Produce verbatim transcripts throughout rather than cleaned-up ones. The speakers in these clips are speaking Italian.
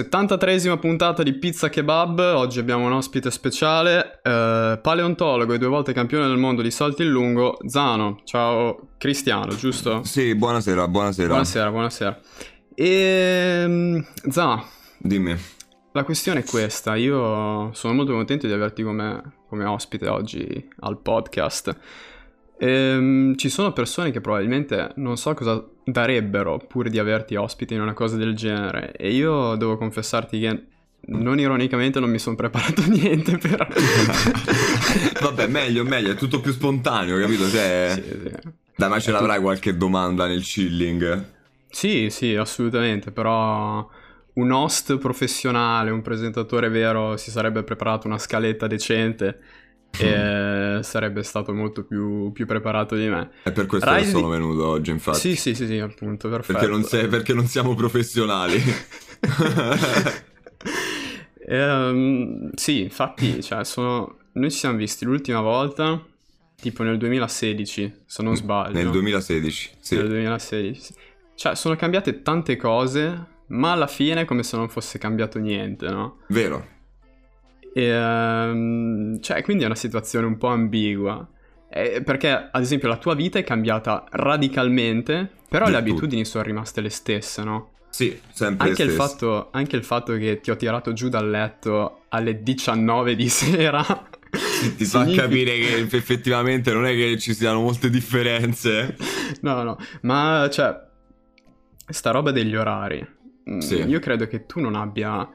settantatreesima puntata di Pizza Kebab. Oggi abbiamo un ospite speciale, eh, paleontologo e due volte campione del mondo di salto in lungo, Zano. Ciao Cristiano, giusto? Sì, buonasera, buonasera. Buonasera, buonasera. E... Zano, dimmi. La questione è questa, io sono molto contento di averti come, come ospite oggi al podcast. Ehm, ci sono persone che probabilmente non so cosa darebbero pur di averti ospite in una cosa del genere, e io devo confessarti che non ironicamente non mi sono preparato niente però. Vabbè, meglio, meglio, è tutto più spontaneo, capito? Cioè... Sì, sì. Dai, ma ce è l'avrai tutto... qualche domanda nel chilling? Sì, sì, assolutamente, però... Un host professionale, un presentatore vero, si sarebbe preparato una scaletta decente e sarebbe stato molto più, più preparato di me. È per questo Rai che sono di... venuto oggi, infatti. Sì, sì, sì, sì, appunto, perfetto. Perché non, sei, perché non siamo professionali. ehm, sì, infatti, cioè, sono... noi ci siamo visti l'ultima volta, tipo nel duemilasedici, se non sbaglio. Nel duemilasedici, sì. Nel duemilasedici. Cioè, sono cambiate tante cose... Ma alla fine è come se non fosse cambiato niente, no? Vero. E, um, cioè, quindi è una situazione un po' ambigua. Eh, perché, ad esempio, la tua vita è cambiata radicalmente, però di le tutto. Abitudini sono rimaste le stesse, no? Sì, sempre anche le stesse. Il fatto, anche il fatto che ti ho tirato giù dal letto alle diciannove di sera... Ti fa significa... capire che effettivamente non è che ci siano molte differenze. No, no, ma, cioè, sta roba degli orari... Sì. Io credo che tu non abbia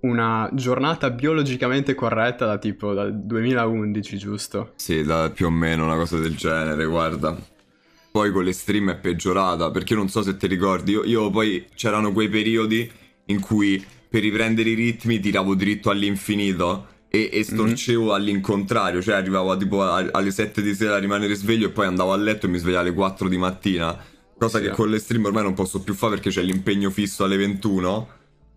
una giornata biologicamente corretta da tipo dal duemilaundici, giusto? Sì, da più o meno una cosa del genere, guarda. Poi con le stream è peggiorata, perché non so se ti ricordi, io, io poi c'erano quei periodi in cui per riprendere i ritmi tiravo dritto all'infinito e, e storcevo mm-hmm. all'incontrario, cioè arrivavo a, tipo a, alle sette di sera a rimanere sveglio e poi andavo a letto e mi svegliavo alle quattro di mattina. Cosa sì, che con le stream ormai non posso più fare perché c'è l'impegno fisso alle ventuno.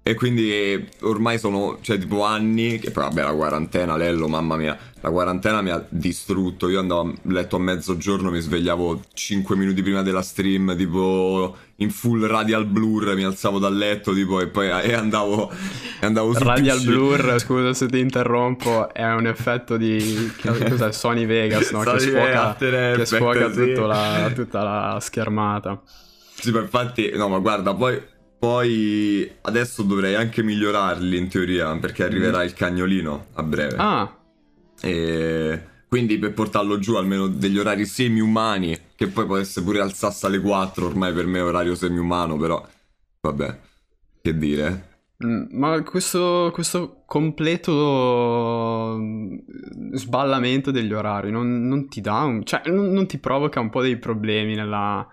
E quindi ormai sono, cioè tipo anni, che poi vabbè la quarantena, Lello, mamma mia. La quarantena mi ha distrutto, io andavo a letto a mezzogiorno, mi svegliavo cinque minuti prima della stream, tipo in full radial blur, mi alzavo dal letto tipo e poi e andavo, e andavo su Radial P C. Blur, scusa se ti interrompo, è un effetto di cos'è, Sony Vegas, no? Sony che sfuoca, Vegas, che sfuoca sì. tutta, la, tutta la schermata. Sì, ma infatti, no ma guarda, poi... Poi adesso dovrei anche migliorarli in teoria, perché arriverà il cagnolino a breve. Ah. E quindi per portarlo giù almeno degli orari semi-umani, che poi potesse pure alzarsi alle quattro, ormai per me è orario semi-umano, però vabbè, che dire. Ma questo, questo completo sballamento degli orari non, non ti dà un... cioè non, non ti provoca un po' dei problemi nella...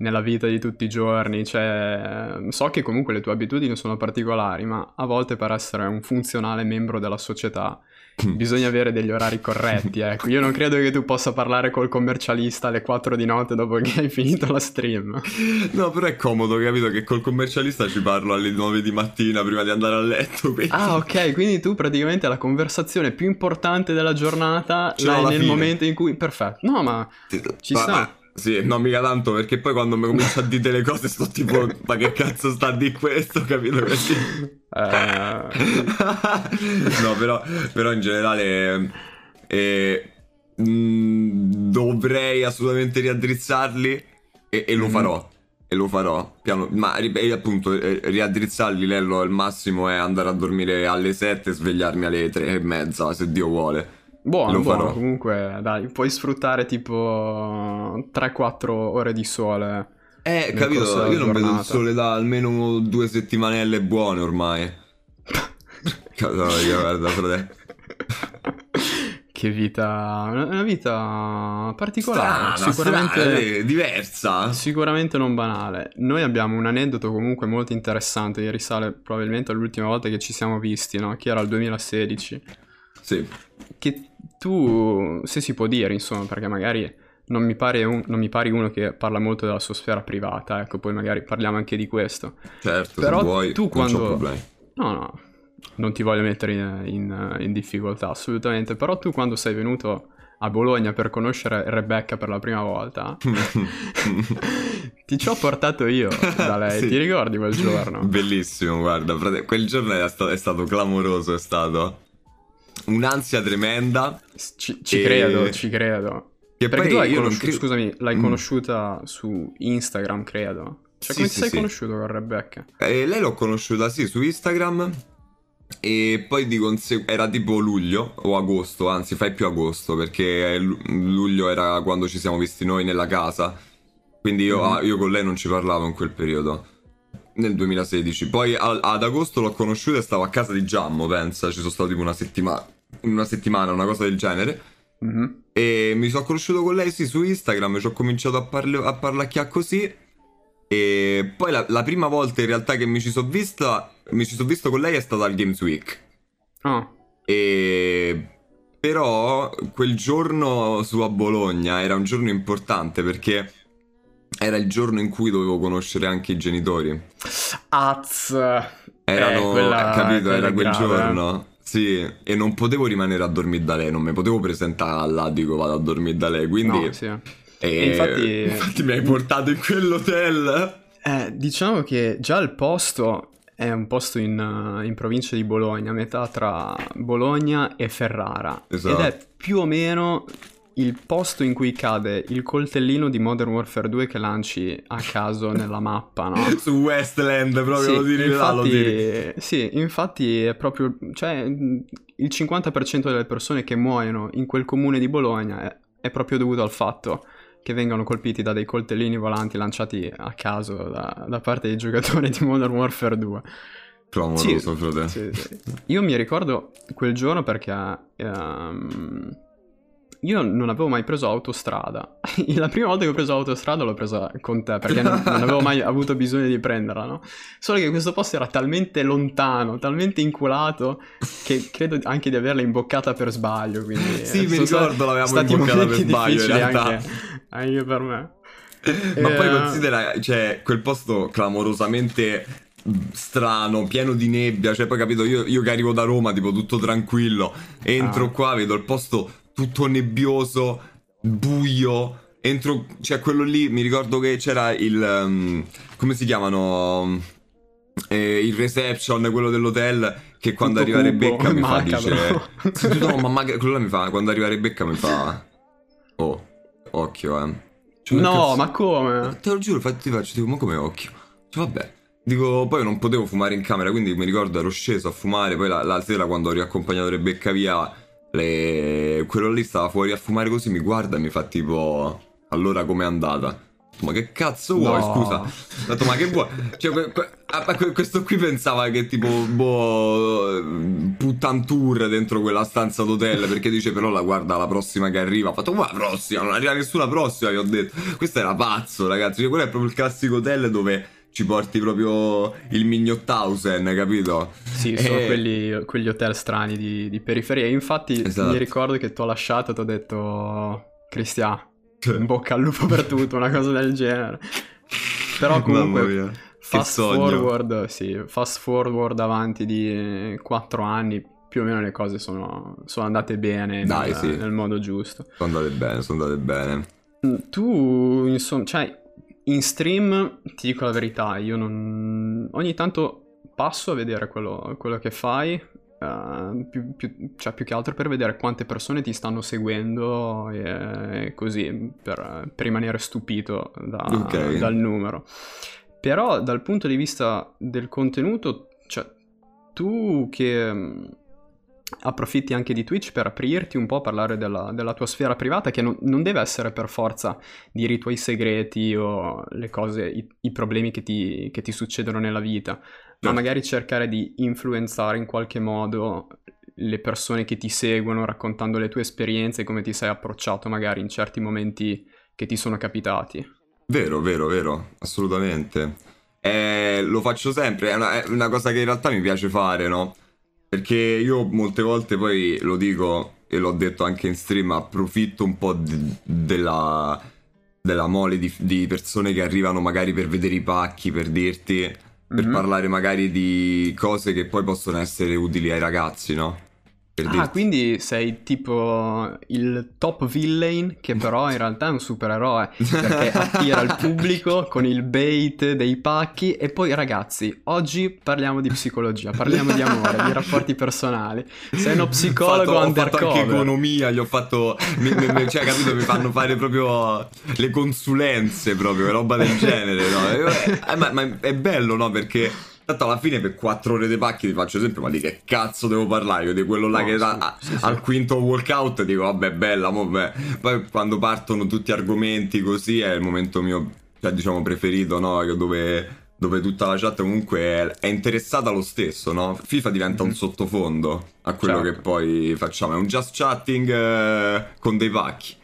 nella vita di tutti i giorni? Cioè, so che comunque le tue abitudini sono particolari, ma a volte per essere un funzionale membro della società bisogna avere degli orari corretti, ecco. Io non credo che tu possa parlare col commercialista alle quattro di notte dopo che hai finito la stream. No, però è comodo, capito, che col commercialista ci parlo alle nove di mattina prima di andare a letto, quindi... Ah, ok, quindi tu praticamente la conversazione più importante della giornata l'hai nel fine. Momento in cui... Perfetto, no ma ci sta... Sì, no mica tanto, perché poi quando mi comincio a dire delle cose sto tipo, ma che cazzo sta di questo, capito? Uh... no, però, però in generale eh, mh, dovrei assolutamente riaddrizzarli e, e lo mm. farò, e lo farò, piano, ma e, appunto eh, riaddrizzarli, Lello, al massimo è andare a dormire alle sette e svegliarmi alle tre e mezza, se Dio vuole. Buono, buono, comunque dai, puoi sfruttare tipo tre quattro ore di sole. Eh, capito, io non vedo il sole da almeno due settimanelle buone ormai. Guarda, fratello. Che vita, una vita particolare, strana, sicuramente strana, diversa. Sicuramente non banale. Noi abbiamo un aneddoto comunque molto interessante che risale probabilmente all'ultima volta che ci siamo visti, no? Che era il duemilasedici. Sì. Che tu, se si può dire, insomma, perché magari non mi pare un, non mi pari uno che parla molto della sua sfera privata, ecco, poi magari parliamo anche di questo. Certo, però se vuoi, tu quando... non c'ho problemi. No, no, non ti voglio mettere in, in, in difficoltà, assolutamente, però tu quando sei venuto a Bologna per conoscere Rebecca per la prima volta, ti ci ho portato io da lei, sì. Ti ricordi quel giorno? Bellissimo, guarda, frate, quel giorno è stato, è stato clamoroso, è stato un'ansia tremenda. Ci, ci e... credo, ci credo. Che perché poi tu l'hai io conosciuta, credo... scusami, l'hai mm. conosciuta su Instagram, credo. Cioè, sì, come sì, ti sei sì. conosciuto con Rebecca? Eh, lei l'ho conosciuta, sì, su Instagram. E poi di conseguenza era tipo luglio o agosto, anzi fai più agosto, perché luglio era quando ci siamo visti noi nella casa. Quindi io, mm. io con lei non ci parlavo in quel periodo, nel duemilasedici. Poi a, ad agosto l'ho conosciuta e stavo a casa di Giacomo, pensa, ci sono stato tipo una settimana, una settimana, una cosa del genere. Mm-hmm. E mi sono conosciuto con lei, sì, su Instagram, ci ho cominciato a, parli- a parlacchiare così. E poi la, la prima volta in realtà che mi ci sono vista, mi ci sono visto con lei è stata al Games Week. Oh. E però quel giorno su a Bologna era un giorno importante perché era il giorno in cui dovevo conoscere anche i genitori. Az. Erano, eh, quella, capito, era quel grave. giorno. Sì, e non potevo rimanere a dormire da lei, non mi potevo presentare là, dico vado a dormire da lei, quindi... No, sì. E infatti, infatti mi hai portato in quell'hotel. Eh, diciamo che già il posto è un posto in, in provincia di Bologna, metà tra Bologna e Ferrara. Esatto. Ed è più o meno il posto in cui cade il coltellino di Modern Warfare due che lanci a caso nella mappa, no? Su Westland, proprio sì, lo tiri infatti, là, lo tiri. Sì, infatti è proprio... Cioè, il cinquanta per cento delle persone che muoiono in quel comune di Bologna è, è proprio dovuto al fatto... che vengono colpiti da dei coltellini volanti lanciati a caso da, da parte dei giocatori di Modern Warfare due. Clamoroso, sì, frate. Sì, sì. Io mi ricordo quel giorno perché um, io non avevo mai preso autostrada. La prima volta che ho preso autostrada l'ho presa con te perché non, non avevo mai avuto bisogno di prenderla, no? Solo che questo posto era talmente lontano, talmente inculato che credo anche di averla imboccata per sbaglio, quindi... Sì, mi ricordo l'avevamo imboccata per sbaglio in realtà. Anche... Anche per me. Ma eh... poi considera, cioè, quel posto clamorosamente strano, pieno di nebbia. Cioè, poi capito, io, io che arrivo da Roma, tipo tutto tranquillo, entro ah. qua, vedo il posto tutto nebbioso, buio. Entro, cioè, quello lì, mi ricordo che c'era il... Um, come si chiamano? Eh, il reception, quello dell'hotel, che quando tutto arriva cubo. Rebecca mi Maca, fa, dice... No, ma maga... quello là mi fa, quando arriva Rebecca mi fa... Oh... Occhio, eh. Cioè, no, cazzo... ma come? Te lo giuro, ti faccio, dico, ma come occhio? Cioè, vabbè. Dico, poi non potevo fumare in camera, quindi mi ricordo ero sceso a fumare. Poi la, la sera, quando ho riaccompagnato Rebecca via, le... quello lì stava fuori a fumare così, mi guarda e mi fa tipo... Allora, com'è andata? Ma che cazzo vuoi, no. scusa? Ho detto, ma che vuoi? Cioè, que- que- a- que- questo qui pensava che tipo, boh, puttantur dentro quella stanza d'hotel, perché dice, però la guarda la prossima che arriva. Ho fatto, ma la prossima? Non arriva nessuna prossima, gli ho detto. Questo era pazzo, ragazzi. Cioè, quello è proprio il classico hotel dove ci porti proprio il mignottausen, capito? Sì, sono e... quelli, quegli hotel strani di, di periferia. Infatti, esatto. Mi ricordo che ti ho lasciato e ti ho detto, Cristiano, in bocca al lupo per tutto, una cosa del genere. Però comunque fast forward, sì, fast forward avanti di quattro anni, più o meno le cose sono, sono andate bene. Dai, nel, sì. nel modo giusto. Sono andate bene, sono andate bene. Tu, insomma, cioè, in stream, ti dico la verità, io non... ogni tanto passo a vedere quello, quello che fai, Uh, più, più, cioè più che altro per vedere quante persone ti stanno seguendo e, e così per, per rimanere stupito da, okay. dal numero. Però dal punto di vista del contenuto, cioè, tu che mh, approfitti anche di Twitch per aprirti un po' a parlare della, della tua sfera privata, che non, non deve essere per forza dire i tuoi segreti o le cose, i, i problemi che ti, che ti succedono nella vita, ma magari cercare di influenzare in qualche modo le persone che ti seguono, raccontando le tue esperienze e come ti sei approcciato magari in certi momenti che ti sono capitati. Vero, vero, vero, assolutamente. Eh, lo faccio sempre, è una, è una cosa che in realtà mi piace fare, no? Perché io molte volte, poi lo dico e l'ho detto anche in stream, approfitto un po' di, della, della mole di, di persone che arrivano magari per vedere i pacchi, per dirti... per mm-hmm. parlare magari di cose che poi possono essere utili ai ragazzi, no? Per ah, dirti. Quindi sei tipo il top villain che però in realtà è un supereroe, perché attira il pubblico con il bait dei pacchi. E poi ragazzi, oggi parliamo di psicologia, parliamo di amore, di rapporti personali. Sei uno psicologo fatto, undercover. Ho fatto anche economia, gli ho fatto... Mi, mi, cioè, capito, mi fanno fare proprio le consulenze, proprio, roba del genere, no? Eh, ma, ma è bello, no? Perché... Tanto alla fine per quattro ore dei pacchi ti faccio esempio, ma di che cazzo devo parlare? Io di quello là no, che sì, a, sì, al sì. quinto walkout dico vabbè bella, mo beh. Poi quando partono tutti argomenti così è il momento mio, cioè, diciamo preferito, no? Dove... dove tutta la chat comunque è interessata lo stesso, no? FIFA diventa mm-hmm. un sottofondo a quello certo. che poi facciamo, è un just chatting eh, con dei pacchi.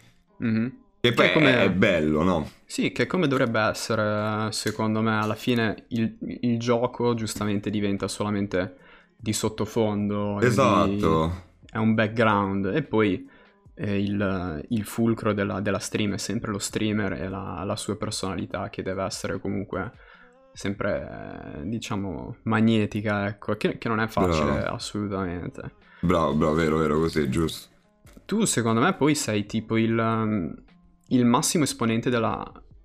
Mm-hmm. E poi che come... è bello, no? Sì, che come dovrebbe essere, secondo me, alla fine il, il gioco giustamente diventa solamente di sottofondo. Esatto. Di, è un background. E poi eh, il, il fulcro della, della stream è sempre lo streamer e la, la sua personalità, che deve essere comunque sempre, eh, diciamo, magnetica, ecco, che, che non è facile bravo. assolutamente. Bravo, bravo, vero, vero, così, giusto. Tu, secondo me, poi sei tipo il... il massimo esponente della,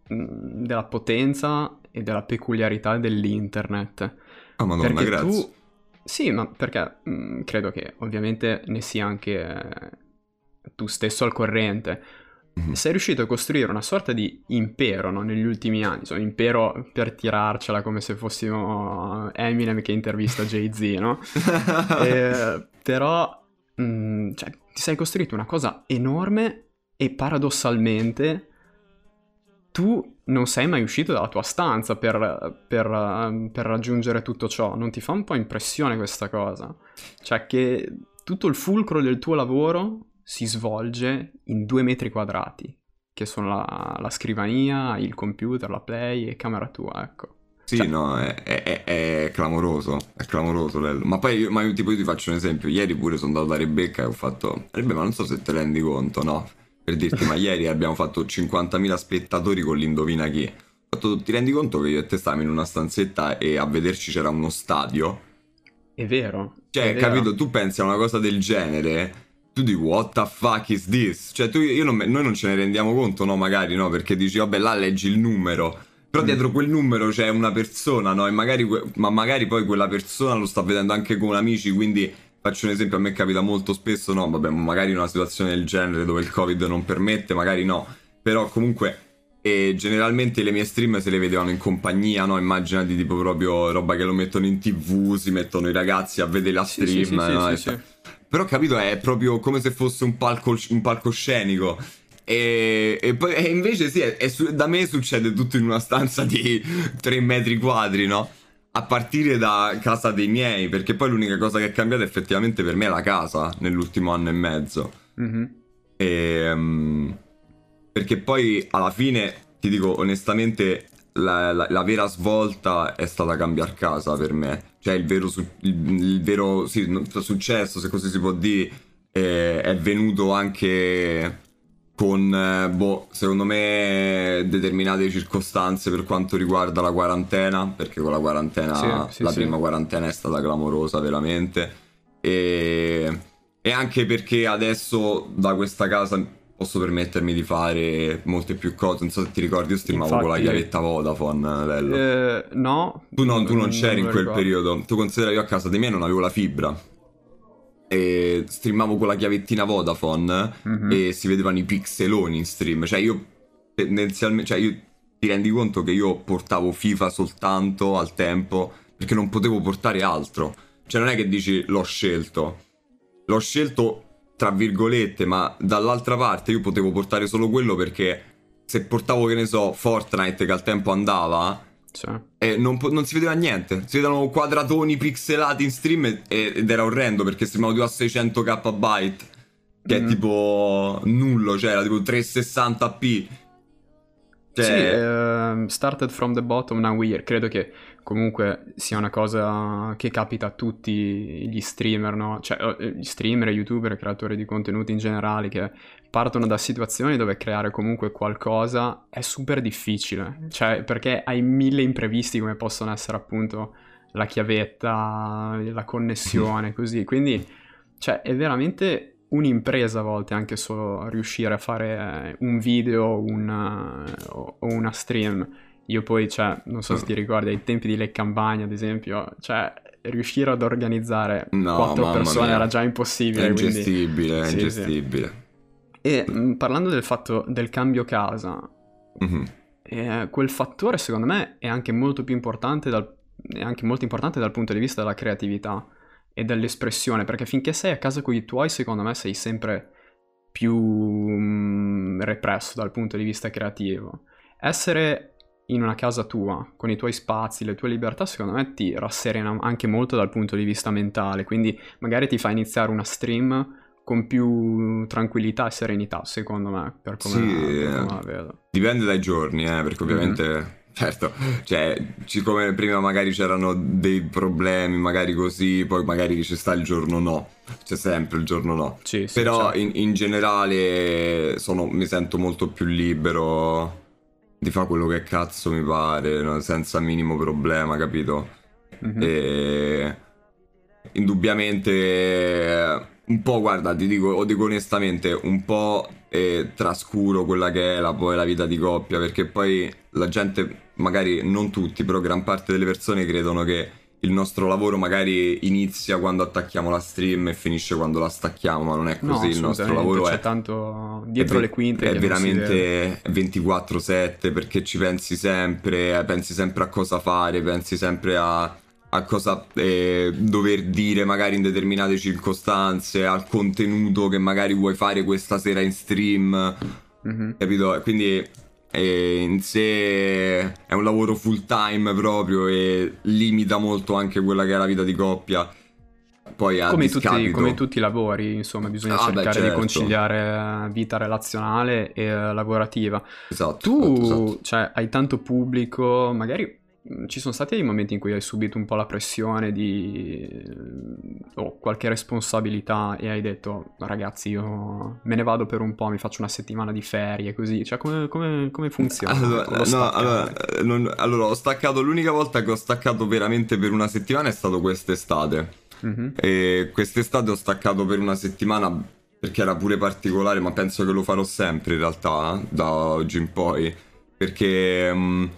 della potenza e della peculiarità dell'internet. Ah, madonna, perché grazie. Tu... Sì, ma perché mh, credo che ovviamente ne sia anche eh, tu stesso al corrente. Mm-hmm. Sei riuscito a costruire una sorta di impero, no? Negli ultimi anni, insomma, impero per tirarcela come se fossimo Eminem che intervista Jay-Z, no? eh, però mh, cioè, ti sei costruito una cosa enorme. E paradossalmente tu non sei mai uscito dalla tua stanza per, per, per raggiungere tutto ciò. Non ti fa un po' impressione questa cosa? Cioè che tutto il fulcro del tuo lavoro si svolge in due metri quadrati, che sono la, la scrivania, il computer, la play e camera tua, ecco. Sì, cioè... no, è, è, è clamoroso, è clamoroso, Lello. Ma poi io, ma io, tipo, io ti faccio un esempio. Ieri pure sono andato da Rebecca e ho fatto... Rebecca, ma non so se te rendi conto, no? Per dirti, ma ieri abbiamo fatto cinquantamila spettatori con l'indovina chi. Ti rendi conto che io e te stavamo in una stanzetta e a vederci c'era uno stadio? È vero. Cioè, è vero. Capito, tu pensi a una cosa del genere, tu dici what the fuck is this? Cioè, tu, io non, noi non ce ne rendiamo conto, no, magari, no? Perché dici, vabbè, là leggi il numero. Però mm. dietro quel numero c'è una persona, no? E magari, ma magari poi quella persona lo sta vedendo anche con amici, quindi... Faccio un esempio, a me capita molto spesso, no, vabbè, magari in una situazione del genere dove il Covid non permette, magari no, però comunque eh, generalmente le mie stream se le vedevano in compagnia, no, immaginati tipo proprio roba che lo mettono in tv, si mettono i ragazzi a vedere la stream, sì, sì, sì, no? Sì, sì, sì. Però capito, è proprio come se fosse un, palco, un palcoscenico. E, e, poi, e invece sì, è, è su, da me succede tutto in una stanza di tre metri quadri, no? A partire da casa dei miei, perché poi l'unica cosa che è cambiata effettivamente per me è la casa nell'ultimo anno e mezzo. Mm-hmm. E, um, perché poi alla fine, ti dico onestamente, la, la, la vera svolta è stata cambiare casa per me. Cioè il vero, su- il, il vero sì, successo, se così si può dire, eh, è venuto anche... con, boh, secondo me determinate circostanze per quanto riguarda la quarantena, perché con la quarantena, sì, sì, la sì. prima quarantena è stata clamorosa veramente, e, e anche perché adesso da questa casa posso permettermi di fare molte più cose. Non so se ti ricordi, io streamavo con la chiavetta Vodafone, Lello. Eh, no. Tu non, tu non c'eri non in quel periodo, tu considera io a casa di me non avevo la fibra. E streamavo con la chiavettina Vodafone mm-hmm. e si vedevano i pixeloni in stream. Cioè io tendenzialmente, cioè io ti rendi conto che io portavo FIFA soltanto al tempo, perché non potevo portare altro. Cioè non è che dici l'ho scelto, l'ho scelto tra virgolette, ma dall'altra parte io potevo portare solo quello, perché se portavo, che ne so, Fortnite, che al tempo andava, cioè. E non, po- non si vedeva niente, si vedevano quadratoni pixelati in stream e- ed era orrendo, perché sembrava tipo a seicento kilobyte, che mm. è tipo nullo, cioè era tipo trecentosessanta p. Cioè... Sì, uh, started from the bottom, now we are. Credo che comunque sia una cosa che capita a tutti gli streamer, no? Cioè gli streamer, youtuber, creatori di contenuti in generale, che partono da situazioni dove creare comunque qualcosa è super difficile, cioè perché hai mille imprevisti come possono essere appunto la chiavetta, la connessione, così, quindi Cioè, è veramente un'impresa a volte anche solo riuscire a fare un video una, o una stream. Io poi, cioè, non so se ti ricordi, ai tempi di Le Campagne, ad esempio, cioè, riuscire ad organizzare no, quattro persone mia. Era già impossibile. È ingestibile, quindi... è ingestibile. Sì, sì. E parlando del fatto del cambio casa, mm-hmm. eh, quel fattore secondo me è anche molto più importante dal, è anche molto importante dal punto di vista della creatività e dell'espressione, perché finché sei a casa con i tuoi, secondo me, sei sempre più mm, represso dal punto di vista creativo. Essere... in una casa tua, con i tuoi spazi, le tue libertà, secondo me ti rasserena anche molto dal punto di vista mentale, quindi magari ti fa iniziare una stream con più tranquillità e serenità, secondo me, per come, sì, la, per come la vedo. Dipende dai giorni, eh, perché ovviamente... Mm-hmm. Certo, cioè, siccome prima magari c'erano dei problemi, magari così, poi magari ci sta il giorno no, c'è sempre il giorno no. Sì, sì, però certo. in, in generale sono, mi sento molto più libero... di fa quello che cazzo mi pare, no? Senza minimo problema, capito? Mm-hmm. E... indubbiamente un po', guarda, ti dico, o dico onestamente, un po' eh, trascuro quella che è la, poi la vita di coppia, perché poi la gente, magari non tutti, però gran parte delle persone credono che il nostro lavoro magari inizia quando attacchiamo la stream e finisce quando la stacchiamo, ma non è così. No, il nostro lavoro c'è è tanto dietro è, le quinte, è veramente ventiquattro sette, perché ci pensi sempre, pensi sempre a cosa fare, pensi sempre a, a cosa eh, dover dire magari in determinate circostanze, al contenuto che magari vuoi fare questa sera in stream, mm-hmm. capito? Quindi... e in sé è un lavoro full time proprio e limita molto anche quella che è la vita di coppia. Poi a come, tutti, come tutti i lavori, insomma, bisogna ah, cercare beh, certo. di conciliare vita relazionale e lavorativa. Esatto, tu esatto, esatto. Cioè, hai tanto pubblico, magari ci sono stati dei momenti in cui hai subito un po' la pressione di o oh, qualche responsabilità e hai detto ragazzi io me ne vado per un po', mi faccio una settimana di ferie così, cioè come, come, come funziona? Allora, no, allora, non, allora ho staccato, l'unica volta che ho staccato veramente per una settimana è stato quest'estate, mm-hmm. e quest'estate ho staccato per una settimana perché era pure particolare, ma penso che lo farò sempre in realtà da oggi in poi, perché... Mh,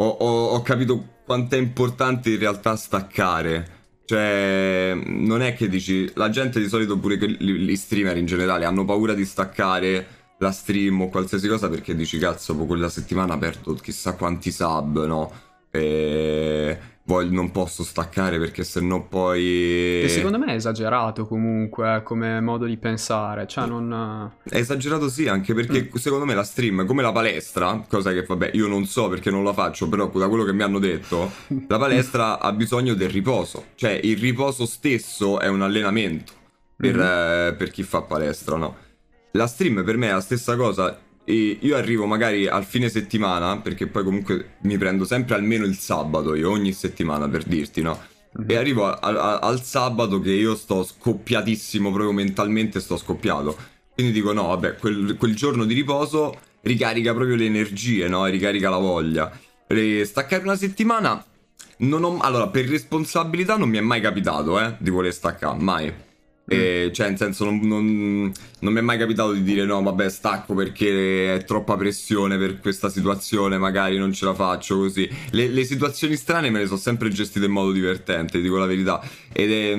Ho, ho, ho capito quanto è importante in realtà staccare. Cioè, non è che dici... La gente di solito, pure che gli streamer in generale, hanno paura di staccare la stream o qualsiasi cosa perché dici, cazzo, quella settimana perdo chissà quanti sub, no? E... Voglio, non posso staccare perché sennò poi... E secondo me è esagerato comunque come modo di pensare, cioè non... È esagerato sì, anche perché mm. secondo me la stream, come la palestra, cosa che vabbè io non so perché non la faccio, però da quello che mi hanno detto, la palestra ha bisogno del riposo, cioè il riposo stesso è un allenamento per, mm-hmm. eh, per chi fa palestra, no? La stream per me è la stessa cosa... E io arrivo magari al fine settimana, perché poi comunque mi prendo sempre almeno il sabato, io ogni settimana per dirti, no? E arrivo a, a, al sabato che io sto scoppiatissimo, proprio mentalmente sto scoppiato. Quindi dico no, vabbè, quel, quel giorno di riposo ricarica proprio le energie, no? Ricarica la voglia. E staccare una settimana, non ho, allora per responsabilità non mi è mai capitato, eh, di voler staccare, mai. E, cioè, in senso, non, non, non mi è mai capitato di dire no, vabbè, stacco perché è troppa pressione per questa situazione, magari non ce la faccio, così. Le, le situazioni strane me le sono sempre gestite in modo divertente, dico la verità. Ed è,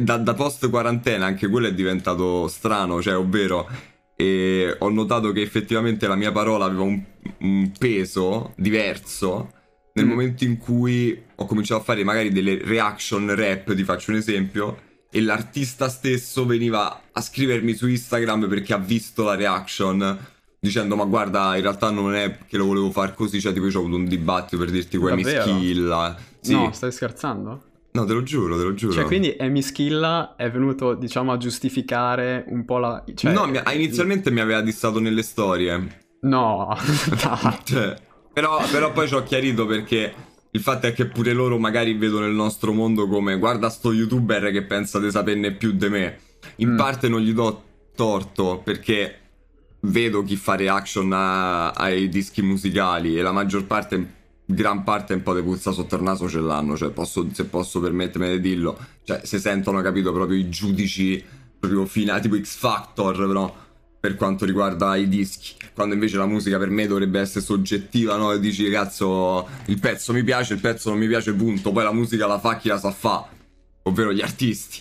da, da post quarantena anche quello è diventato strano, cioè, ovvero eh, ho notato che effettivamente la mia parola aveva un, un peso diverso nel mm. momento in cui ho cominciato a fare magari delle reaction rap, ti faccio un esempio. E l'artista stesso veniva a scrivermi su Instagram perché ha visto la reaction dicendo ma guarda in realtà non è che lo volevo far così, cioè tipo io ho avuto un dibattito per dirti con Emis Killa. Sì. No, stai scherzando? No, te lo giuro, te lo giuro. Cioè quindi Emis Killa è venuto diciamo a giustificare un po' la... Cioè... No, mi... inizialmente mi aveva dissato nelle storie. No. Cioè, però, però poi ci ho chiarito perché... Il fatto è che pure loro magari vedono il nostro mondo come guarda sto youtuber che pensa di saperne più di me. In mm. parte non gli do torto perché vedo chi fa reaction a, ai dischi musicali e la maggior parte gran parte un po' di puzza sotto il naso ce l'hanno, cioè posso, se posso permettermi di dirlo, cioè se sentono, capito, proprio i giudici proprio fino tipo X Factor, però per quanto riguarda i dischi, quando invece la musica per me dovrebbe essere soggettiva, no? E dici cazzo, il pezzo mi piace, il pezzo non mi piace, punto, poi la musica la fa chi la sa fa, ovvero gli artisti.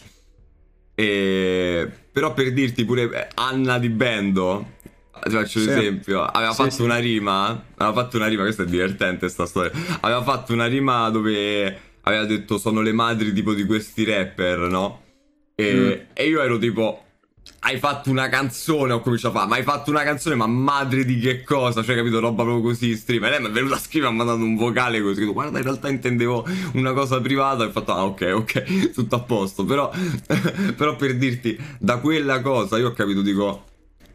E... però per dirti pure Anna di Bando, ti faccio sì. l'esempio, aveva sì, fatto sì. una rima, aveva fatto una rima, questa è divertente sta storia, aveva fatto una rima dove aveva detto sono le madri tipo di questi rapper, no? E, mm. e io ero tipo, hai fatto una canzone, ho cominciato a fare, ma hai fatto una canzone, ma madre di che cosa? Cioè, capito, roba proprio così, streamer. E lei mi è venuta a scrivere, mi ha mandato un vocale così, dico, guarda, in realtà intendevo una cosa privata, e ho fatto, ah, ok, ok, tutto a posto. Però, però per dirti, da quella cosa io ho capito, dico,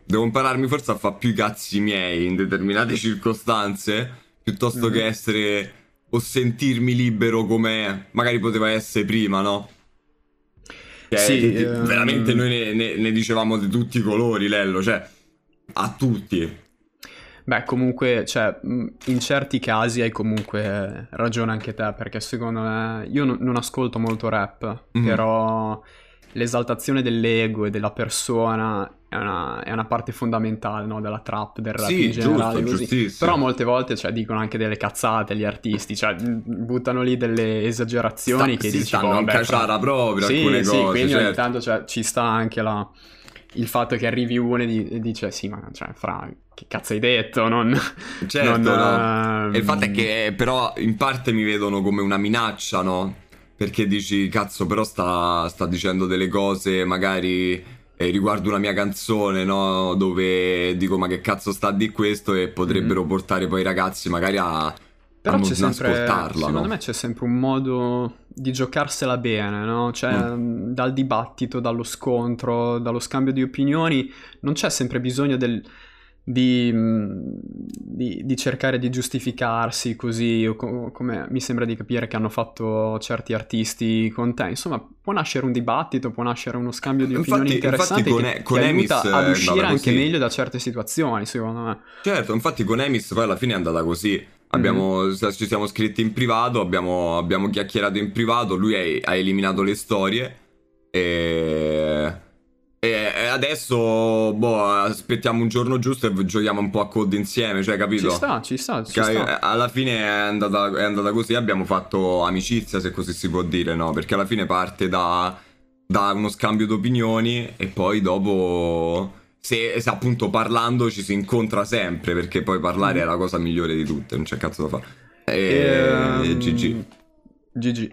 devo impararmi forse a fare più i cazzi miei in determinate circostanze, piuttosto mm. che essere, o sentirmi libero come magari poteva essere prima, no? Sì, eh, veramente noi ne, ne, ne dicevamo di tutti i colori, Lello, cioè a tutti. Beh, comunque, cioè, in certi casi hai comunque ragione anche te, perché secondo me, io non, non ascolto molto rap, mm-hmm. però l'esaltazione dell'ego e della persona è una, è una parte fondamentale, no, della trap, del rap, sì, in generale, giusto, così. Però molte volte, cioè, dicono anche delle cazzate gli artisti, cioè buttano lì delle esagerazioni, sta, che dici, stanno a cacciara proprio sì, alcune sì, cose, quindi certo. ogni tanto, cioè, ci sta anche la... il fatto che arrivi uno e, di... e dice sì, ma cioè, fra, che cazzo hai detto, non... certo, non, no. uh... e il fatto è che però in parte mi vedono come una minaccia, no? Perché dici, cazzo, però sta, sta dicendo delle cose, magari eh, riguardo una mia canzone, no? Dove dico, ma che cazzo sta di questo? E potrebbero mm. portare poi i ragazzi magari a, però a non sempre, ascoltarla, secondo no? me c'è sempre un modo di giocarsela bene, no? Cioè, mm. dal dibattito, dallo scontro, dallo scambio di opinioni, non c'è sempre bisogno del... Di, di, di cercare di giustificarsi così, o co- come mi sembra di capire che hanno fatto certi artisti con te. Insomma, può nascere un dibattito, può nascere uno scambio di opinioni infatti, interessante infatti con, che, con che Emis aiuta ad uscire anche così. Meglio da certe situazioni, secondo me. Certo, infatti con Emis poi alla fine è andata così. Abbiamo, mm. ci siamo scritti in privato, abbiamo, abbiamo chiacchierato in privato, lui ha, ha eliminato le storie e... e adesso, boh, aspettiamo un giorno giusto e giochiamo un po' a code insieme, cioè, capito? Ci sta, ci sta, ci sta. Alla fine è andata, è andata così, abbiamo fatto amicizia, se così si può dire, no? Perché alla fine parte da, da uno scambio d'opinioni e poi dopo, se, se appunto parlando ci si incontra sempre, perché poi parlare mm. è la cosa migliore di tutte, non c'è cazzo da fare. E... e... G G. G G.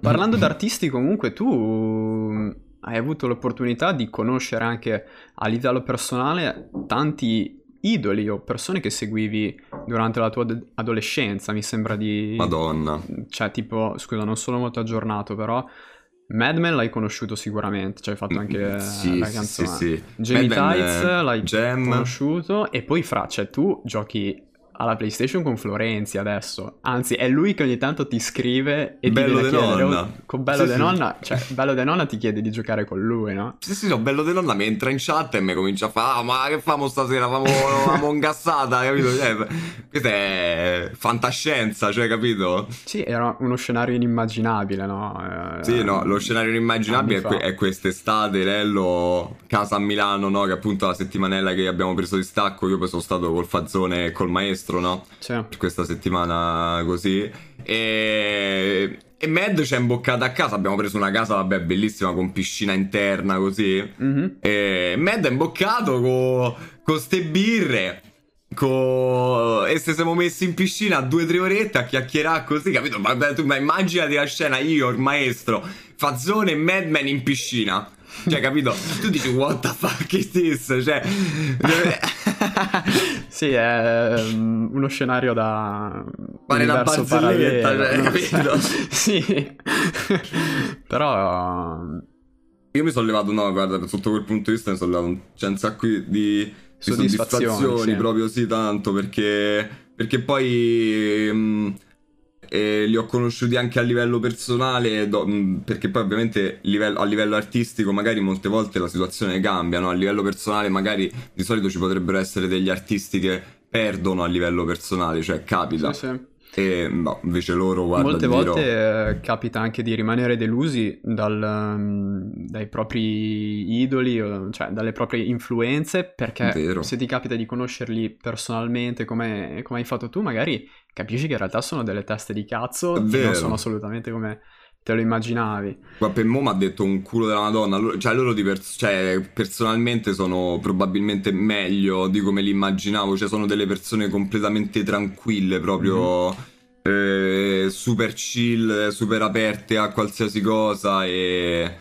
Parlando d'artisti comunque, tu... hai avuto l'opportunità di conoscere anche a livello personale tanti idoli o persone che seguivi durante la tua adolescenza, mi sembra di... Madonna. Cioè, tipo, scusa, non sono molto aggiornato, però Madman l'hai conosciuto sicuramente, cioè hai fatto anche sì, la canzone. Sì, sì, sì. Jamie Tights l'hai Jam. conosciuto, e poi fra, cioè tu giochi... alla PlayStation con Florenzi adesso, anzi è lui che ogni tanto ti scrive e Bello ti de Nonna. Oh, con Bello sì, de sì. Nonna, cioè Bello de Nonna ti chiede di giocare con lui, no? Sì sì, no, Bello de Nonna mi entra in chat e mi comincia a fare, ah, ma che famo stasera, famo una mongassata, capito? Cioè, questa è fantascienza, cioè, capito? Sì, era uno scenario inimmaginabile, no? Eh, sì, no, lo scenario inimmaginabile è, que- è quest'estate, Lello, casa a Milano, no? Che appunto la settimanella che abbiamo preso di stacco, io poi sono stato col Fazzone e col maestro, no? C'è. Questa settimana così e... e Mad ci ha imboccata a casa, abbiamo preso una casa, vabbè, bellissima, con piscina interna così, mm-hmm. e Mad è imboccato con co ste birre co... e se siamo messi in piscina a due o tre orette a chiacchierare così, capito? Ma, tu, ma immaginati la scena, io, il maestro, Fazzone e Madman in piscina, cioè, capito? Tu dici what the fuck is this, cioè sì, è um, uno scenario da fare la barzelletta, cioè, capito? Sì. Però io mi sono levato, no, guarda, sotto quel punto di vista mi sono levato un, cioè, un sacco di soddisfazioni, soddisfazioni sì. proprio sì, tanto perché perché poi mh, e li ho conosciuti anche a livello personale, do, perché poi ovviamente livello, a livello artistico magari molte volte la situazione cambia, no? A livello personale magari di solito ci potrebbero essere degli artisti che perdono a livello personale, cioè capita, sì, sì. E no, invece loro guarda, molte volte eh, capita anche di rimanere delusi dal, um, dai propri idoli, cioè dalle proprie influenze, perché vero. Se ti capita di conoscerli personalmente come, come hai fatto tu, magari capisci che in realtà sono delle teste di cazzo, non sono assolutamente come te lo immaginavi. Ma per mo' mi ha detto un culo della Madonna, cioè loro di pers- cioè, personalmente sono probabilmente meglio di come li immaginavo, cioè sono delle persone completamente tranquille proprio, mm-hmm. eh, super chill, super aperte a qualsiasi cosa e...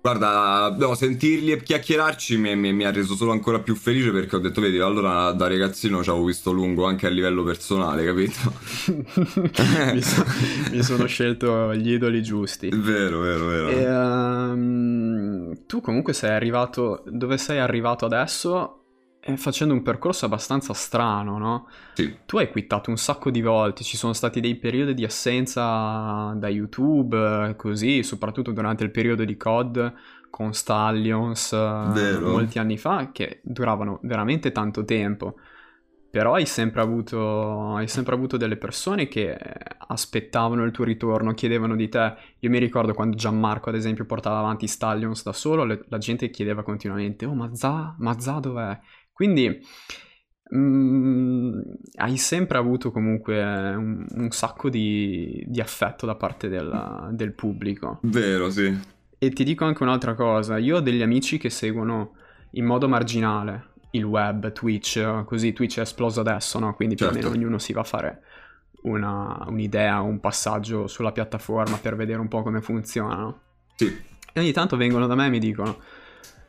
Guarda, no, sentirli e chiacchierarci mi, mi, mi ha reso solo ancora più felice, perché ho detto, vedi, allora da ragazzino ci avevo visto lungo anche a livello personale, capito? mi, so, mi sono scelto gli idoli giusti. Vero, vero, vero. E, um, tu comunque sei arrivato dove sei arrivato adesso facendo un percorso abbastanza strano, no? Sì. Tu hai quittato un sacco di volte, ci sono stati dei periodi di assenza da YouTube, così, soprattutto durante il periodo di C O D con Stallions, vero. Molti anni fa, che duravano veramente tanto tempo. Però hai sempre avuto, hai sempre avuto delle persone che aspettavano il tuo ritorno, chiedevano di te. Io mi ricordo quando Gianmarco, ad esempio, portava avanti Stallions da solo, le, la gente chiedeva continuamente, oh ma Zà, ma Zà dov'è? Quindi mh, hai sempre avuto comunque un, un sacco di, di affetto da parte del, del pubblico. Vero, sì. E ti dico anche un'altra cosa, io ho degli amici che seguono in modo marginale il web, Twitch, così Twitch è esploso adesso, no? Quindi certo. Più o meno ognuno si va a fare una, un'idea, un passaggio sulla piattaforma per vedere un po' come funzionano. Sì. E ogni tanto vengono da me e mi dicono...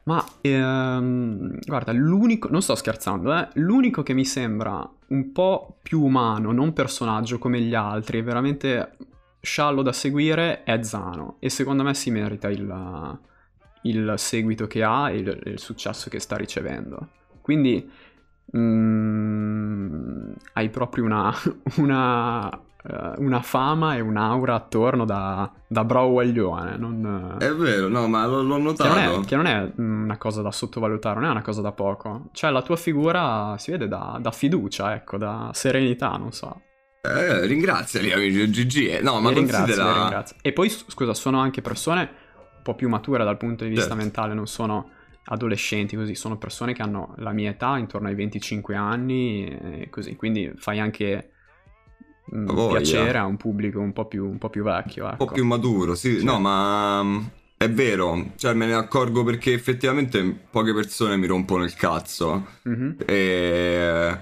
Ma ehm, guarda, l'unico, non sto scherzando, eh, l'unico che mi sembra un po' più umano, non personaggio come gli altri, veramente sciallo da seguire, è Zano. E secondo me si merita il, il seguito che ha e il, il successo che sta ricevendo. Quindi mm, hai proprio una, una, una fama e un'aura attorno da... da bravo guaglione, non... È vero, no, ma l'ho notato. Che non, è, che non è una cosa da sottovalutare, non è una cosa da poco. Cioè la tua figura si vede da, da fiducia, ecco, da serenità, non so. Eh, ringraziali amici, G G. No, ma considera... ringrazio, ringrazio. E poi, scusa, sono anche persone un po' più mature dal punto di vista certo. mentale, non sono adolescenti così, sono persone che hanno la mia età, intorno ai venticinque anni e così, quindi fai anche... piacere a un pubblico un po' più, un po' più vecchio, ecco. Un po' più maturo, sì, cioè. No ma è vero, cioè me ne accorgo perché effettivamente poche persone mi rompono il cazzo, mm-hmm. e...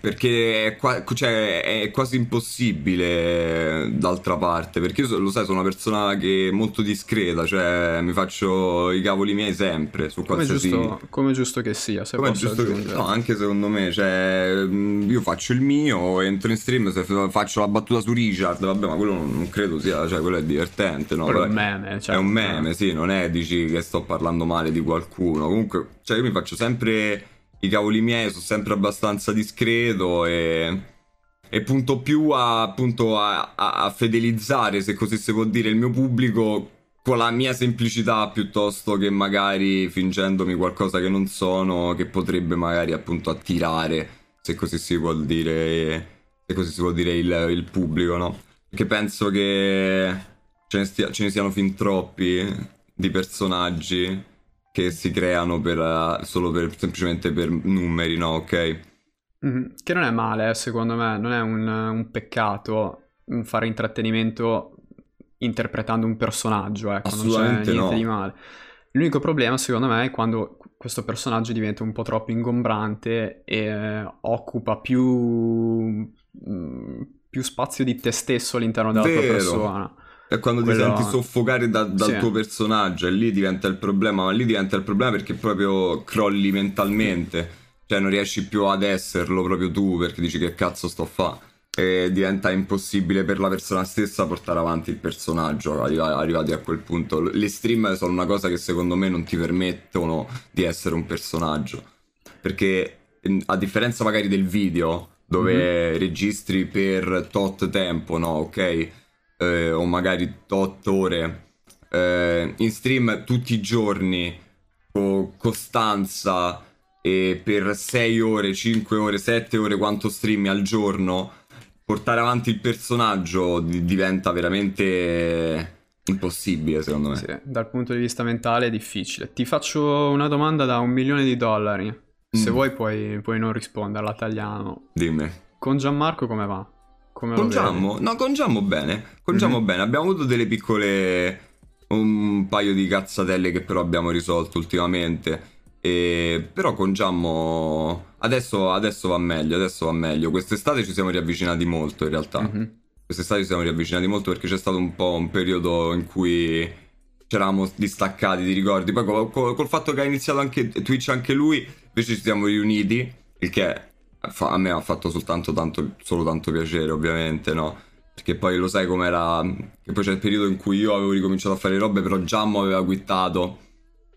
perché è, qua... cioè, è quasi impossibile d'altra parte, perché io lo sai sono una persona che è molto discreta, cioè mi faccio i cavoli miei sempre su qualsiasi... come giusto, come giusto che sia, se come posso aggiungere. Che... no, anche secondo me, cioè io faccio il mio, entro in stream, se faccio la battuta su Richard, vabbè, ma quello non credo sia, cioè quello è divertente, no? Quello è un meme, cioè, è un meme, sì, non è dici che sto parlando male di qualcuno, comunque cioè io mi faccio sempre i cavoli miei, sono sempre abbastanza discreto e, e punto più a, appunto a, a fedelizzare, se così si può dire, il mio pubblico con la mia semplicità, piuttosto che magari fingendomi qualcosa che non sono, che potrebbe magari appunto attirare, se così si può dire, se così si può dire il, il pubblico, no? Perché penso che ce ne, stia, ce ne siano fin troppi di personaggi che si creano per, uh, solo per, semplicemente per numeri, no? Ok? Mm-hmm. Che non è male, secondo me, non è un, un peccato fare intrattenimento interpretando un personaggio, ecco, assolutamente non c'è niente no. di male. L'unico problema, secondo me, è quando questo personaggio diventa un po' troppo ingombrante e occupa più, più spazio di te stesso all'interno della Vero. Tua persona. È quando Quello... ti senti soffocare da, dal sì. tuo personaggio e lì diventa il problema, ma lì diventa il problema perché proprio crolli mentalmente, cioè non riesci più ad esserlo proprio tu perché dici che cazzo sto a fa, e diventa impossibile per la persona stessa portare avanti il personaggio arrivati a quel punto. Le stream sono una cosa che secondo me non ti permettono di essere un personaggio, perché a differenza magari del video dove mm-hmm. registri per tot tempo, no? Ok? Eh, o magari otto ore eh, in stream tutti i giorni con costanza e per sei ore, cinque ore, sette ore, quanto streami al giorno, portare avanti il personaggio di- diventa veramente impossibile, secondo me. Sì, dal punto di vista mentale è difficile. Ti faccio una domanda da un milione di dollari. Mm. Se vuoi puoi, puoi non risponderla, tagliamo. Dimmi. Con Gianmarco come va? Come con Giammo? No, con Giammo bene. Con Giammo mm-hmm. bene. Abbiamo avuto delle piccole... un paio di cazzatelle che però abbiamo risolto ultimamente. E... però con Giammo... Adesso, adesso va meglio, adesso va meglio. Quest'estate ci siamo riavvicinati molto, in realtà. Mm-hmm. Quest'estate ci siamo riavvicinati molto perché c'è stato un po' un periodo in cui c'eravamo distaccati di ricordi. Poi col, col, col fatto che ha iniziato anche Twitch anche lui, invece ci siamo riuniti, il che fa, a me ha fatto soltanto tanto, solo tanto piacere, ovviamente, no? Perché poi lo sai com'era, che poi c'è il periodo in cui io avevo ricominciato a fare robe, però Giammo aveva quittato.